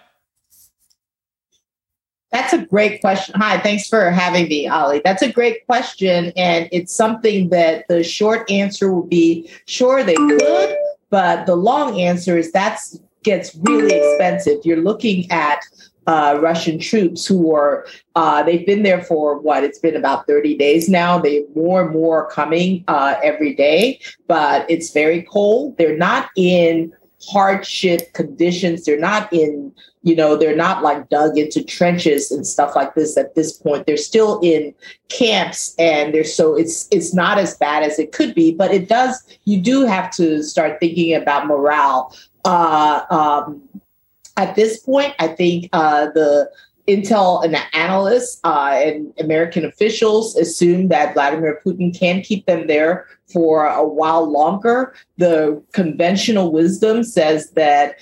That's a great question. Hi, thanks for having me, Ali. That's a great question. And it's something that the short answer will be, sure, they could. But the long answer is that gets really expensive. You're looking at Russian troops who are, they've been there for it's been about 30 days now. They more and more coming every day, but it's very cold. They're not in hardship conditions. They're not in, they're not like dug into trenches and stuff like this at this point. They're still in camps, and it's not as bad as it could be, but you do have to start thinking about morale. At this point, I think the intel and the analysts and American officials assume that Vladimir Putin can keep them there for a while longer. The conventional wisdom says that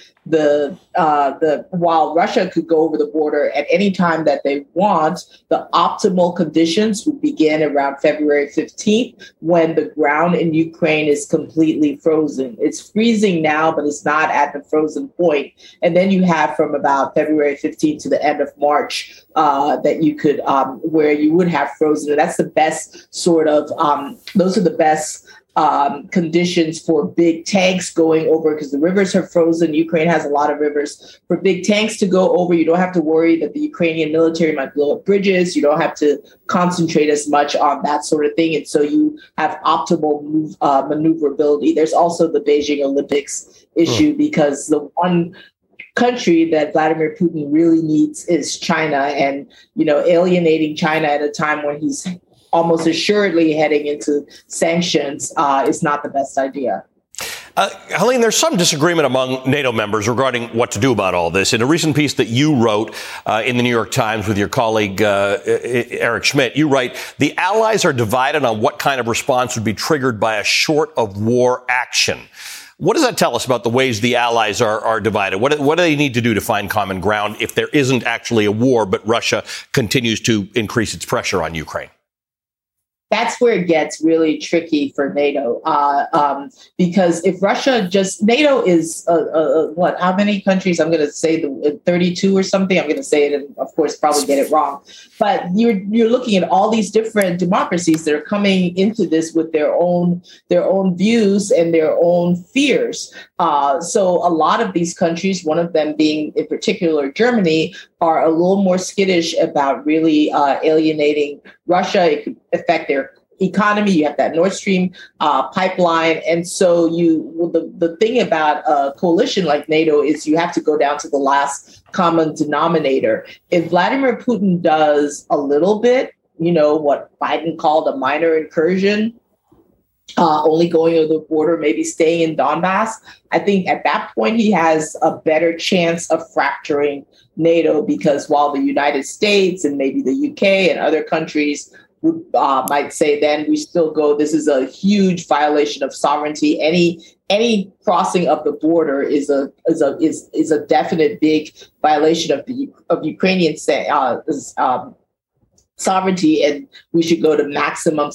while Russia could go over the border at any time that they want, the optimal conditions would begin around February 15th, when the ground in Ukraine is completely frozen. It's freezing now, but it's not at the frozen point. And then you have from about February 15th to the end of March that you could, where you would have frozen. That's the best sort of, those are the best conditions for big tanks going over, because the rivers are frozen. Ukraine has a lot of rivers. For big tanks to go over, you don't have to worry that the Ukrainian military might blow up bridges. You don't have to concentrate as much on that sort of thing. And so you have optimal maneuverability. There's also the Beijing Olympics issue, because the one country that Vladimir Putin really needs is China. And, alienating China at a time when he's almost assuredly heading into sanctions is not the best idea. Helene, there's some disagreement among NATO members regarding what to do about all this. In a recent piece that you wrote in The New York Times with your colleague Eric Schmidt, you write, the allies are divided on what kind of response would be triggered by a short of war action. What does that tell us about the ways the allies are divided? What do they need to do to find common ground if there isn't actually a war, but Russia continues to increase its pressure on Ukraine? That's where it gets really tricky for NATO, because if Russia NATO is how many countries? I'm going to say 32 or something. I'm going to say it and, of course, probably get it wrong. But you're looking at all these different democracies that are coming into this with their own views and their own fears. So a lot of these countries, one of them being in particular Germany, are a little more skittish about really alienating Russia. It could affect their economy. You have that Nord Stream pipeline. And so the thing about a coalition like NATO is you have to go down to the last common denominator. If Vladimir Putin does a little bit, what Biden called a minor incursion, only going over the border, maybe staying in Donbass, I think at that point he has a better chance of fracturing NATO, because while the United States and maybe the UK and other countries might say then we still go, this is a huge violation of sovereignty. Any crossing of the border is a definite big violation of Ukrainian sovereignty, and we should go to maximum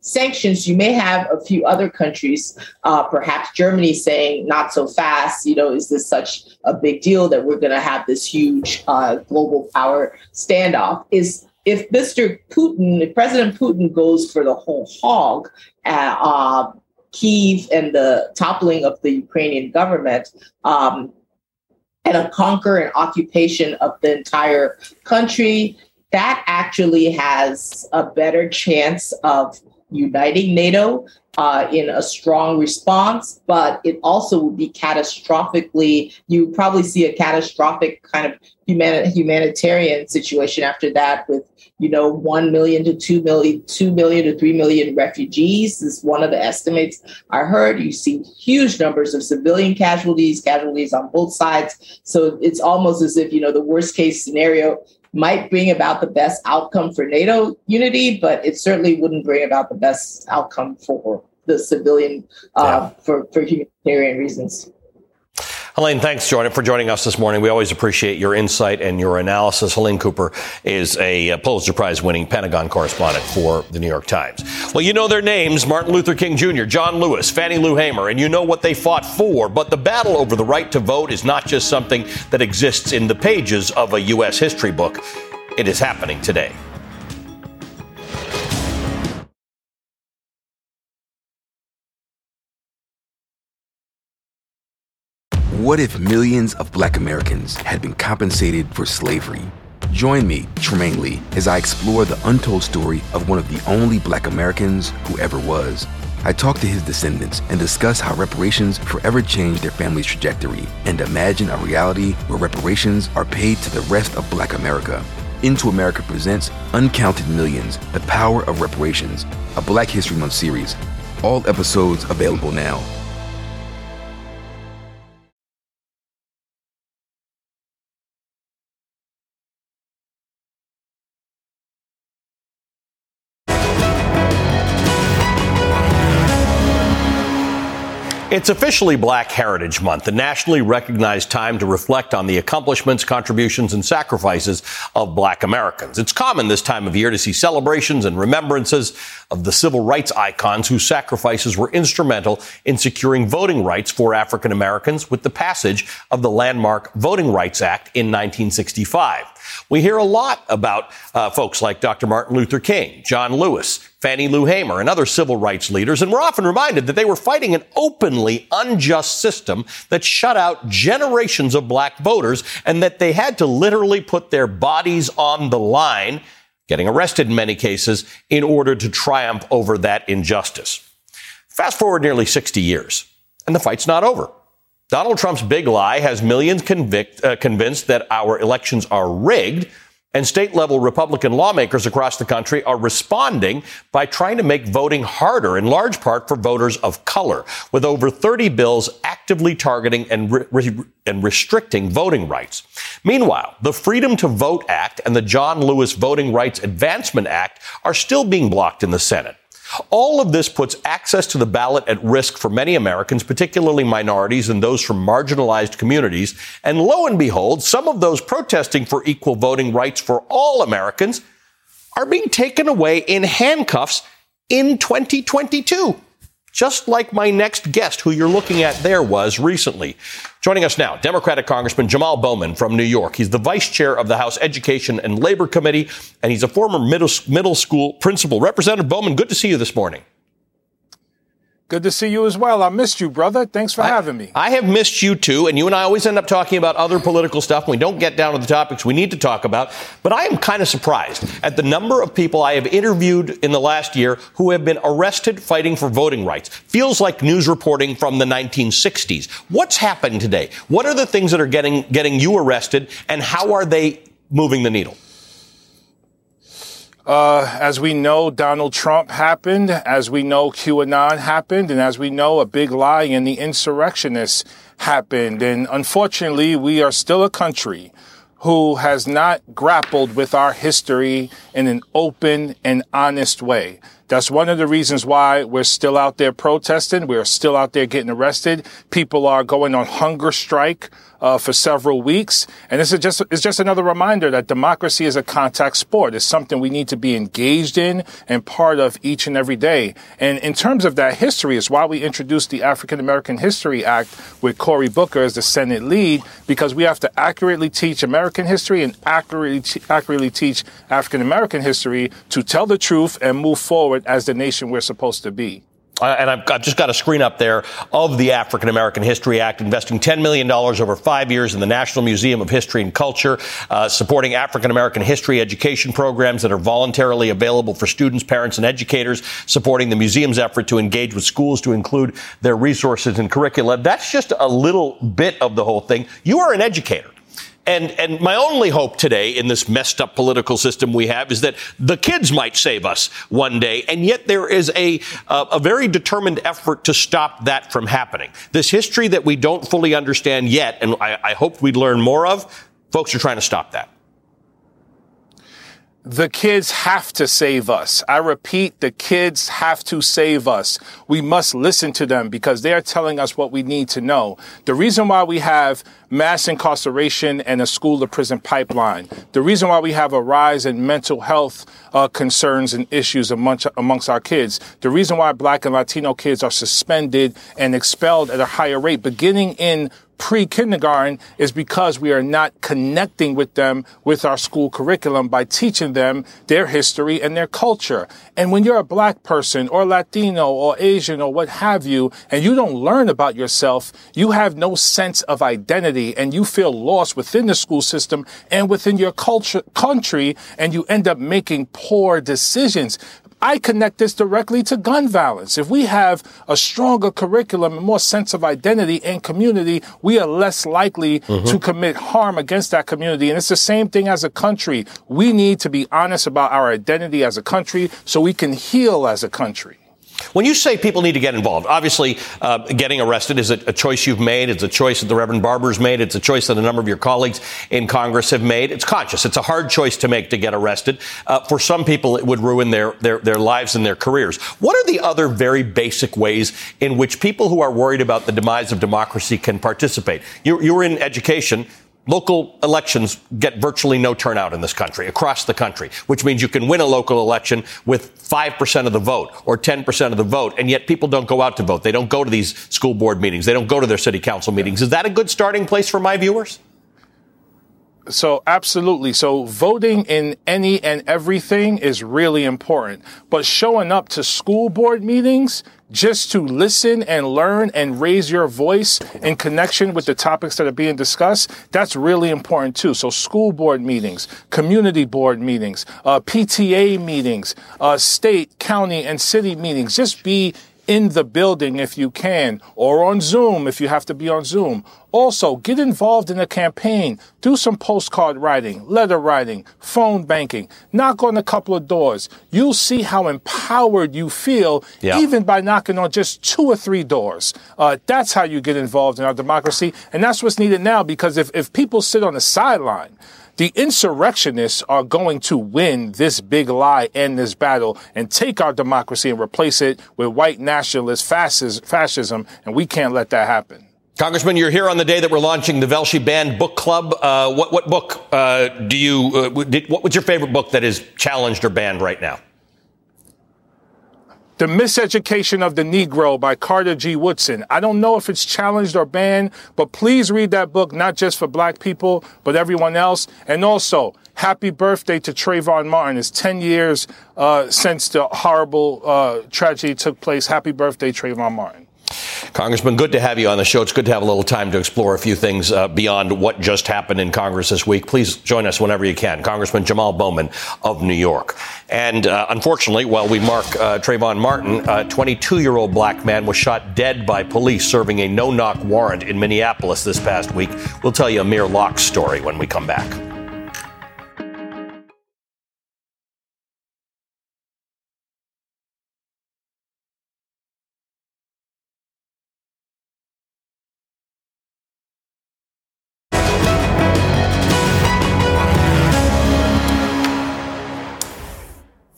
sanctions. You may have a few other countries, perhaps Germany, saying not so fast, is this such a big deal that we're going to have this huge global power standoff? If President Putin goes for the whole hog, Kyiv and the toppling of the Ukrainian government, and a conquer and occupation of the entire country, that actually has a better chance of uniting NATO in a strong response, but it also would be catastrophically, you would probably see a catastrophic kind of humanitarian situation after that with, 1 million to 2 million, 3 million refugees is one of the estimates I heard. You see huge numbers of civilian casualties on both sides. So it's almost as if, the worst case scenario might bring about the best outcome for NATO unity, but it certainly wouldn't bring about the best outcome for the civilian, for humanitarian reasons. Helene, thanks for joining us this morning. We always appreciate your insight and your analysis. Helene Cooper is a Pulitzer Prize-winning Pentagon correspondent for The New York Times. Well, you know their names, Martin Luther King Jr., John Lewis, Fannie Lou Hamer, and you know what they fought for. But the battle over the right to vote is not just something that exists in the pages of a U.S. history book. It is happening today. What if millions of Black Americans had been compensated for slavery? Join me, Tremaine Lee, as I explore the untold story of one of the only Black Americans who ever was. I talk to his descendants and discuss how reparations forever changed their family's trajectory and imagine a reality where reparations are paid to the rest of Black America. Into America presents Uncounted Millions, The Power of Reparations, a Black History Month series. All episodes available now. It's officially Black Heritage Month, a nationally recognized time to reflect on the accomplishments, contributions, and sacrifices of Black Americans. It's common this time of year to see celebrations and remembrances of the civil rights icons whose sacrifices were instrumental in securing voting rights for African Americans with the passage of the landmark Voting Rights Act in 1965. We hear a lot about folks like Dr. Martin Luther King, John Lewis, Fannie Lou Hamer, and other civil rights leaders, and we're often reminded that they were fighting an openly unjust system that shut out generations of Black voters and that they had to literally put their bodies on the line, getting arrested in many cases, in order to triumph over that injustice. Fast forward nearly 60 years, and the fight's not over. Donald Trump's big lie has millions convinced that our elections are rigged, and state-level Republican lawmakers across the country are responding by trying to make voting harder, in large part for voters of color, with over 30 bills actively targeting and restricting voting rights. Meanwhile, the Freedom to Vote Act and the John Lewis Voting Rights Advancement Act are still being blocked in the Senate. All of this puts access to the ballot at risk for many Americans, particularly minorities and those from marginalized communities. And lo and behold, some of those protesting for equal voting rights for all Americans are being taken away in handcuffs in 2022, just like my next guest, who you're looking at there, was recently. Joining us now, Democratic Congressman Jamal Bowman from New York. He's the vice chair of the House Education and Labor Committee, and he's a former middle school principal. Representative Bowman, good to see you this morning. Good to see you as well. I missed you, brother. Thanks for having me. I have missed you, too. And you and I always end up talking about other political stuff. And we don't get down to the topics we need to talk about. But I am kind of surprised at the number of people I have interviewed in the last year who have been arrested fighting for voting rights. Feels like news reporting from the 1960s. What's happened today? What are the things that are getting you arrested? And how are they moving the needle? As we know, Donald Trump happened. As we know, QAnon happened. And as we know, a big lie and the insurrectionists happened. And unfortunately, we are still a country who has not grappled with our history in an open and honest way. That's one of the reasons why we're still out there protesting. We're still out there getting arrested. People are going on hunger strike for several weeks. And this is just another reminder that democracy is a contact sport. It's something we need to be engaged in and part of each and every day. And in terms of that history, it's why we introduced the African American History Act with Cory Booker as the Senate lead, because we have to accurately teach American history and accurately teach African American history to tell the truth and move forward as the nation we're supposed to be. And I've just got a screen up there of the African American History Act, investing $10 million over 5 years in the National Museum of History and Culture, supporting African American history education programs that are voluntarily available for students, parents, and educators, supporting the museum's effort to engage with schools to include their resources and curricula. That's just a little bit of the whole thing. You are an educator. And my only hope today in this messed up political system we have is that the kids might save us one day. And yet there is a very determined effort to stop that from happening. This history that we don't fully understand yet, and I hoped we'd learn more of, folks are trying to stop that. The kids have to save us. I repeat, the kids have to save us. We must listen to them because they are telling us what we need to know. The reason why we have mass incarceration and a school to prison pipeline, the reason why we have a rise in mental health concerns and issues amongst our kids, the reason why Black and Latino kids are suspended and expelled at a higher rate beginning in pre-kindergarten is because we are not connecting with them with our school curriculum by teaching them their history and their culture. And when you're a Black person or Latino or Asian or what have you, and you don't learn about yourself, you have no sense of identity and you feel lost within the school system and within your culture, country, and you end up making poor decisions. I connect this directly to gun violence. If we have a stronger curriculum and more sense of identity and community, we are less likely to commit harm against that community. And it's the same thing as a country. We need to be honest about our identity as a country so we can heal as a country. When you say people need to get involved, obviously getting arrested is a choice you've made. It's a choice that the Reverend Barber's made. It's a choice that a number of your colleagues in Congress have made. It's conscious. It's a hard choice to make to get arrested. For some people, it would ruin their lives and their careers. What are the other very basic ways in which people who are worried about the demise of democracy can participate? You're in education. Local elections get virtually no turnout in this country, across the country, which means you can win a local election with 5% of the vote or 10% of the vote. And yet people don't go out to vote. They don't go to these school board meetings. They don't go to their city council meetings. Is that a good starting place for my viewers? So absolutely. So voting in any and everything is really important. But showing up to school board meetings just to listen and learn and raise your voice in connection with the topics that are being discussed, that's really important too. So school board meetings, community board meetings, PTA meetings, state, county, and city meetings. Just be in the building if you can, or on Zoom if you have to be on Zoom. Also, get involved in a campaign. Do some postcard writing, letter writing, phone banking. Knock on a couple of doors. You'll see how empowered you feel even by knocking on just 2 or 3 doors. That's how you get involved in our democracy. And that's what's needed now, because if people sit on the sideline, the insurrectionists are going to win this big lie and this battle and take our democracy and replace it with white nationalist fascism, and we can't let that happen. Congressman, you're here on the day that we're launching the Velshi Band Book Club. What book do you what was your favorite book that is challenged or banned right now? The Miseducation of the Negro by Carter G. Woodson. I don't know if it's challenged or banned, but please read that book, not just for Black people, but everyone else. And also, happy birthday to Trayvon Martin. It's 10 years since the horrible tragedy took place. Happy birthday, Trayvon Martin. Congressman, good to have you on the show. It's good to have a little time to explore a few things beyond what just happened in Congress this week. Please join us whenever you can. Congressman Jamal Bowman of New York. And unfortunately, while we mark Trayvon Martin, a 22-year-old Black man was shot dead by police serving a no-knock warrant in Minneapolis this past week. We'll tell you Amir Locke's story when we come back.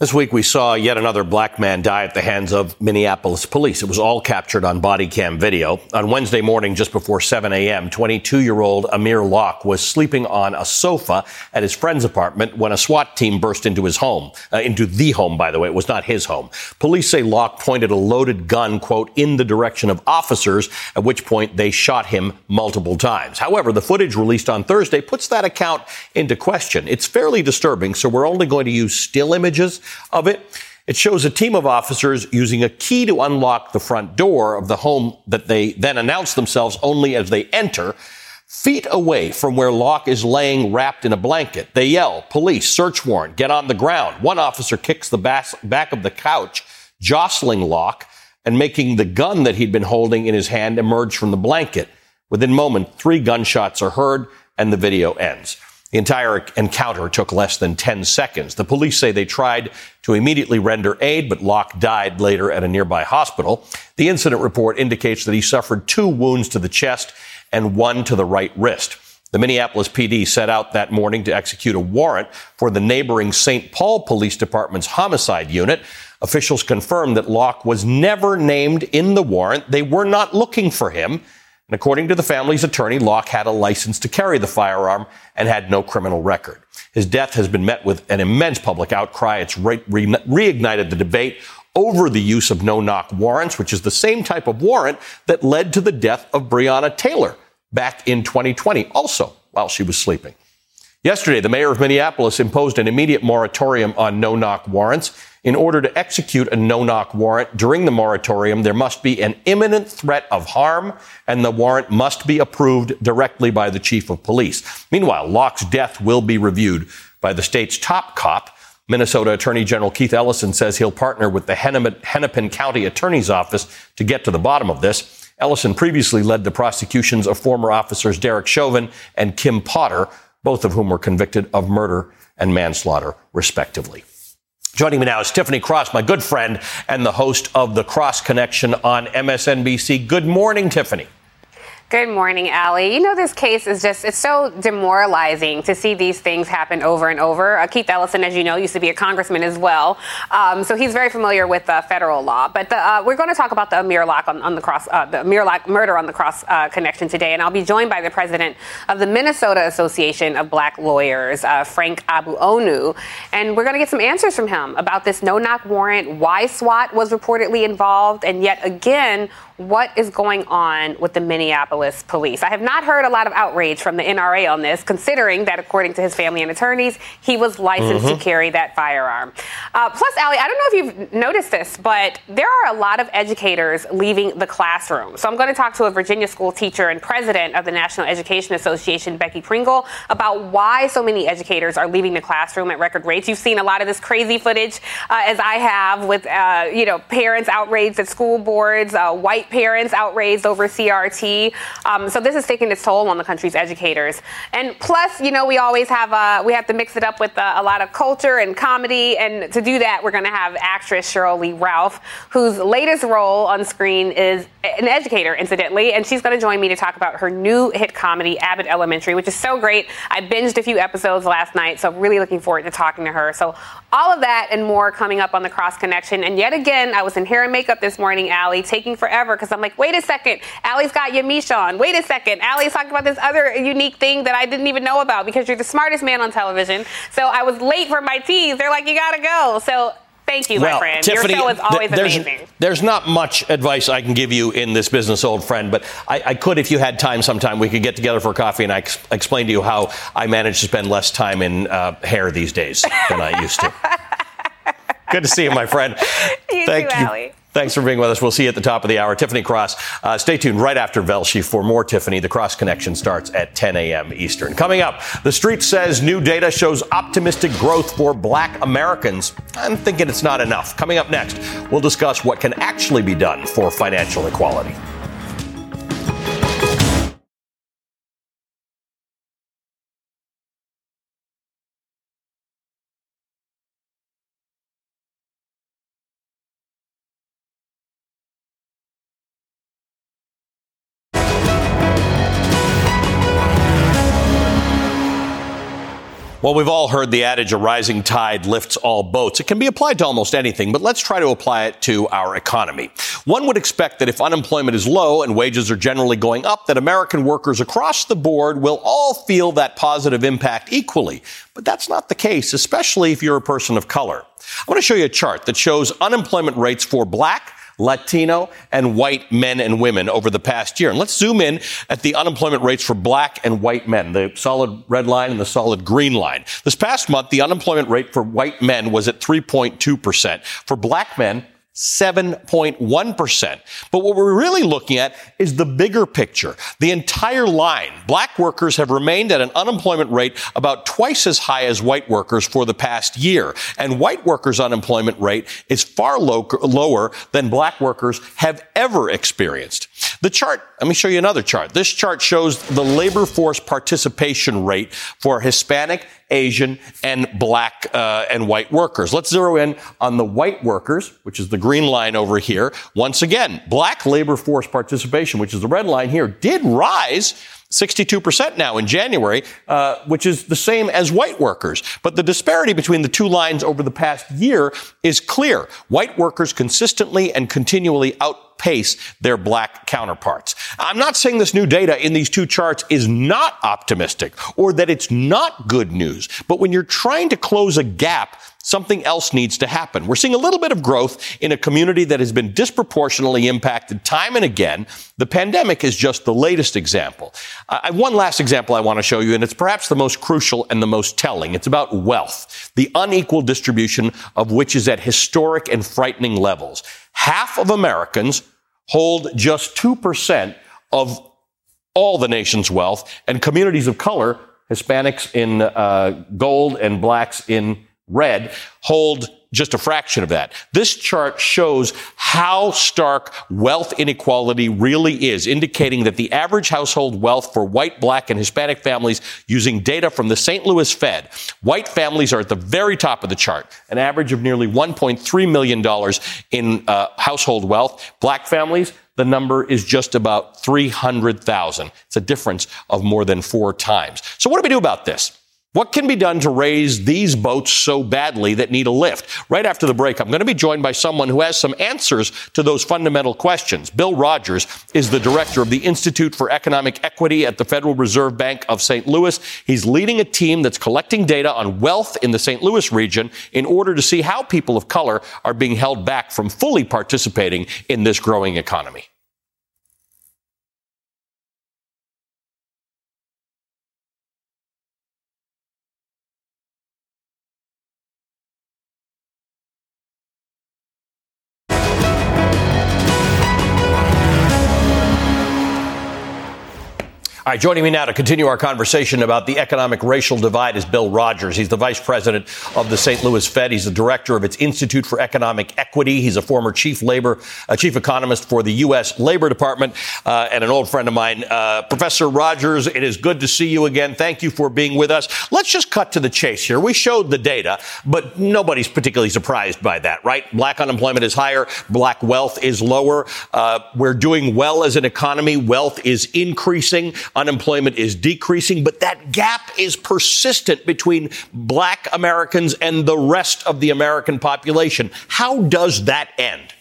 This week we saw yet another Black man die at the hands of Minneapolis police. It was all captured on body cam video. On Wednesday morning, just before 7 a.m., 22-year-old Amir Locke was sleeping on a sofa at his friend's apartment when a SWAT team burst into his home, into the home, by the way. It was not his home. Police say Locke pointed a loaded gun, quote, in the direction of officers, at which point they shot him multiple times. However, the footage released on Thursday puts that account into question. It's fairly disturbing, so we're only going to use still images of it. It shows a team of officers using a key to unlock the front door of the home that they then announce themselves only as they enter, feet away from where Locke is laying wrapped in a blanket. They yell, police, search warrant, get on the ground. One officer kicks the back of the couch, jostling Locke and making the gun that he'd been holding in his hand emerge from the blanket. Within moments, 3 gunshots are heard and the video ends. The entire encounter took less than 10 seconds. The police say they tried to immediately render aid, but Locke died later at a nearby hospital. The incident report indicates that he suffered 2 wounds to the chest and 1 to the right wrist. The Minneapolis PD set out that morning to execute a warrant for the neighboring St. Paul Police Department's homicide unit. Officials confirmed that Locke was never named in the warrant. They were not looking for him. And according to the family's attorney, Locke had a license to carry the firearm and had no criminal record. His death has been met with an immense public outcry. It's reignited the debate over the use of no-knock warrants, which is the same type of warrant that led to the death of Breonna Taylor back in 2020, also while she was sleeping. Yesterday, the mayor of Minneapolis imposed an immediate moratorium on no-knock warrants. In order to execute a no-knock warrant during the moratorium, there must be an imminent threat of harm, and the warrant must be approved directly by the chief of police. Meanwhile, Locke's death will be reviewed by the state's top cop. Minnesota Attorney General Keith Ellison says he'll partner with the Hennepin County Attorney's Office to get to the bottom of this. Ellison previously led the prosecutions of former officers Derek Chauvin and Kim Potter, both of whom were convicted of murder and manslaughter, respectively. Joining me now is Tiffany Cross, my good friend and the host of The Cross Connection on MSNBC. Good morning, Tiffany. Good morning, Ali. You know, this case is just, it's so demoralizing to see these things happen over and over. Keith Ellison, as you know, used to be a congressman as well. So he's very familiar with federal law. But we're going to talk about the Amir Locke on the cross, the Amir Locke murder on the Cross Connection today. And I'll be joined by the president of the Minnesota Association of Black Lawyers, Frank Abuonu. And we're going to get some answers from him about this no-knock warrant, why SWAT was reportedly involved, and yet again, what is going on with the Minneapolis police? I have not heard a lot of outrage from the NRA on this, considering that, according to his family and attorneys, he was licensed to carry that firearm. Plus, Ali, I don't know if you've noticed this, but there are a lot of educators leaving the classroom. So I'm going to talk to a Virginia school teacher and president of the National Education Association, Becky Pringle, about why so many educators are leaving the classroom at record rates. You've seen a lot of this crazy footage, as I have, with parents outraged at school boards, white parents outraged over CRT. So this is taking its toll on the country's educators. And plus, you know, we always have we have to mix it up with a lot of culture and comedy. And to do that, we're going to have actress Cheryl Lee Ralph, whose latest role on screen is an educator, incidentally. And she's going to join me to talk about her new hit comedy, Abbott Elementary, which is so great. I binged a few episodes last night, so really looking forward to talking to her. So all of that and more coming up on The Cross Connection. And yet again, I was in hair and makeup this morning, Allie, taking forever, because I'm like, wait a second, Allie's got Yamiche on. Wait a second, Allie's talking about this other unique thing that I didn't even know about, because you're the smartest man on television. So I was late for my teas. They're like, you gotta go. So thank you, my friend. Tiffany, your show is always amazing. There's not much advice I can give you in this business, old friend, but I could, if you had time sometime, we could get together for coffee and I explain to you how I manage to spend less time in hair these days than I used to. Good to see you, my friend. Thank you, Allie. Thanks for being with us. We'll see you at the top of the hour. Tiffany Cross, stay tuned right after Velshi for more Tiffany. The Cross Connection starts at 10 a.m. Eastern. Coming up, The Street says new data shows optimistic growth for black Americans. I'm thinking it's not enough. Coming up next, we'll discuss what can actually be done for financial equality. Well, we've all heard the adage, a rising tide lifts all boats. It can be applied to almost anything, but let's try to apply it to our economy. One would expect that if unemployment is low and wages are generally going up, that American workers across the board will all feel that positive impact equally. But that's not the case, especially if you're a person of color. I want to show you a chart that shows unemployment rates for black, Latino, and white men and women over the past year. And let's zoom in at the unemployment rates for black and white men, the solid red line and the solid green line. This past month, the unemployment rate for white men was at 3.2%. For black men, 7.1%. But what we're really looking at is the bigger picture, the entire line. Black workers have remained at an unemployment rate about twice as high as white workers for the past year. And white workers' unemployment rate is far lower than black workers have ever experienced. The chart, let me show you another chart. This chart shows the labor force participation rate for Hispanic, Asian, and black and white workers. Let's zero in on the white workers, which is the green line over here. Once again, black labor force participation, which is the red line here, did rise 62% now in January, which is the same as white workers. But the disparity between the two lines over the past year is clear. White workers consistently and continually outpace their black counterparts. I'm not saying this new data in these two charts is not optimistic or that it's not good news. But when you're trying to close a gap, something else needs to happen. We're seeing a little bit of growth in a community that has been disproportionately impacted time and again. The pandemic is just the latest example. One last example I want to show you, and it's perhaps the most crucial and the most telling. It's about wealth, the unequal distribution of which is at historic and frightening levels. Half of Americans hold just 2% of all the nation's wealth, and communities of color, Hispanics in gold and blacks in red, hold just a fraction of that. This chart shows how stark wealth inequality really is, indicating that the average household wealth for white, black, and Hispanic families using data from the St. Louis Fed. White families are at the very top of the chart, an average of nearly $1.3 million in household wealth. Black families, the number is just about 300,000. It's a difference of more than 4 times. So what do we do about this? What can be done to raise these boats so badly that need a lift? Right after the break, I'm going to be joined by someone who has some answers to those fundamental questions. Bill Rogers is the director of the Institute for Economic Equity at the Federal Reserve Bank of St. Louis. He's leading a team that's collecting data on wealth in the St. Louis region in order to see how people of color are being held back from fully participating in this growing economy. All right, joining me now to continue our conversation about the economic racial divide is Bill Rogers. He's the vice president of the St. Louis Fed. He's the director of its Institute for Economic Equity. He's a former chief economist for the U.S. Labor Department and an old friend of mine. Professor Rogers, it is good to see you again. Thank you for being with us. Let's just cut to the chase here. We showed the data, but nobody's particularly surprised by that, right? Black unemployment is higher. Black wealth is lower. We're doing well as an economy. Wealth is increasing. Unemployment is decreasing, but that gap is persistent between black Americans and the rest of the American population. How does that end?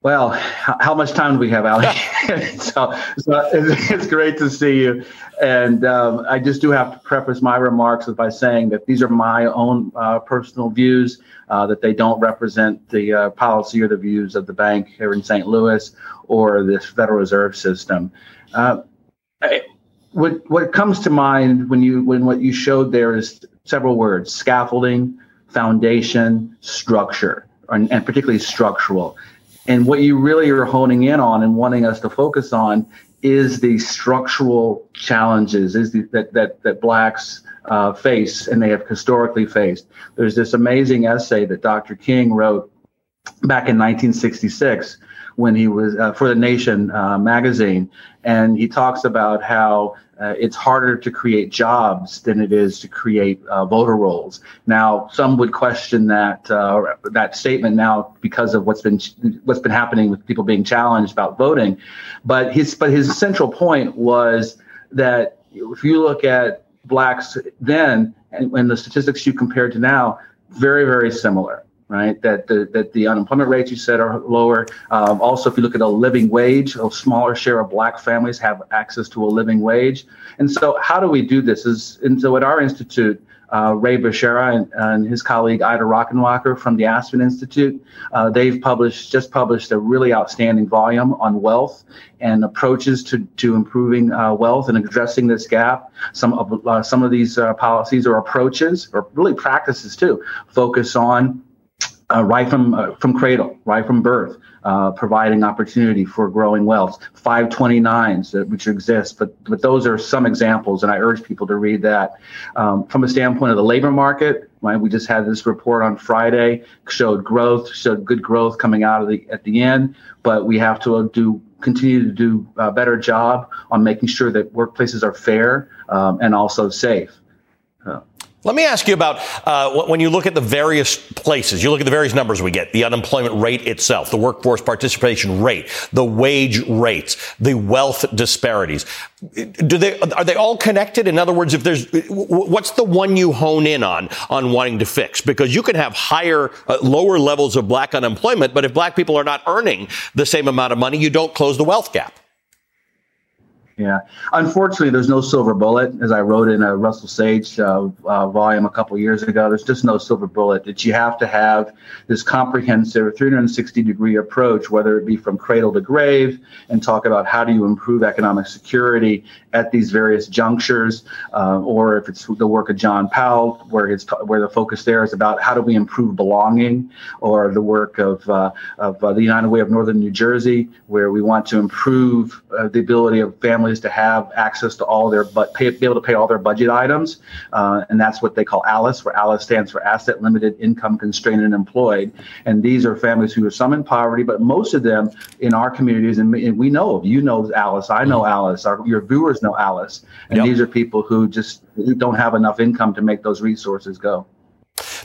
Well, how much time do we have, Ali? so it's great to see you. And I just do have to preface my remarks by saying that these are my own personal views, that they don't represent the policy or the views of the bank here in St. Louis or this Federal Reserve System. What comes to mind when what you showed there is several words: scaffolding, foundation, structure, and particularly structural. And what you really are honing in on and wanting us to focus on is the structural challenges that blacks face, and they have historically faced. There's this amazing essay that Dr. King wrote back in 1966 when he was for The Nation magazine. And he talks about how it's harder to create jobs than it is to create voter rolls. Now, some would question that statement now because of what's been happening with people being challenged about voting. But his central point was that if you look at blacks then and the statistics you compare to now, very, very similar. Right, that the unemployment rates you said are lower. Also, if you look at a living wage, a smaller share of black families have access to a living wage. And so, how do we do this? And so, at our institute, Ray Becerra and his colleague Ida Rockenwacker from the Aspen Institute. They've published a really outstanding volume on wealth and approaches to improving wealth and addressing this gap. Some of these policies or approaches, or really practices too, focus on right from cradle, right from birth, providing opportunity for growing wealth. 529s, which exist, but those are some examples, and I urge people to read that. From a standpoint of the labor market, right, we just had this report on Friday, showed good growth coming out of at the end, but we have to continue to do a better job on making sure that workplaces are fair and also safe. Let me ask you about when you look at the various places, you look at the various numbers we get, the unemployment rate itself, the workforce participation rate, the wage rates, the wealth disparities. Are they all connected? In other words, what's the one you hone in on wanting to fix? Because you can have lower levels of black unemployment, but if black people are not earning the same amount of money, you don't close the wealth gap. Yeah. Unfortunately, there's no silver bullet. As I wrote in a Russell Sage volume a couple years ago, there's just no silver bullet. That you have to have this comprehensive 360-degree approach, whether it be from cradle to grave, and talk about how do you improve economic security at these various junctures, or if it's the work of John Powell, where the focus there is about how do we improve belonging, or the work of the United Way of Northern New Jersey, where we want to improve the ability of families to have access to all their, but be able to pay all their budget items, and that's what they call ALICE, where ALICE stands for Asset Limited, Income Constrained, and Employed. And these are families who are some in poverty, but most of them in our communities, and we know of. You know ALICE, I know ALICE, your viewers know ALICE, and Yep. These are people who just don't have enough income to make those resources go.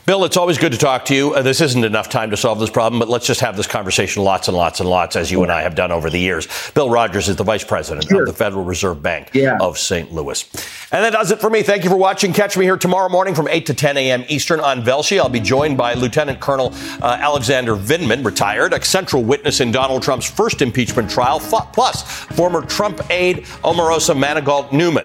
Bill, it's always good to talk to you. This isn't enough time to solve this problem, but let's just have this conversation lots and lots and lots, as you and I have done over the years. Bill Rogers is the vice president of the Federal Reserve Bank of St. Louis. And that does it for me. Thank you for watching. Catch me here tomorrow morning from 8 to 10 a.m. Eastern on Velshi. I'll be joined by Lieutenant Colonel Alexander Vindman, retired, a central witness in Donald Trump's first impeachment trial, plus former Trump aide Omarosa Manigault Newman.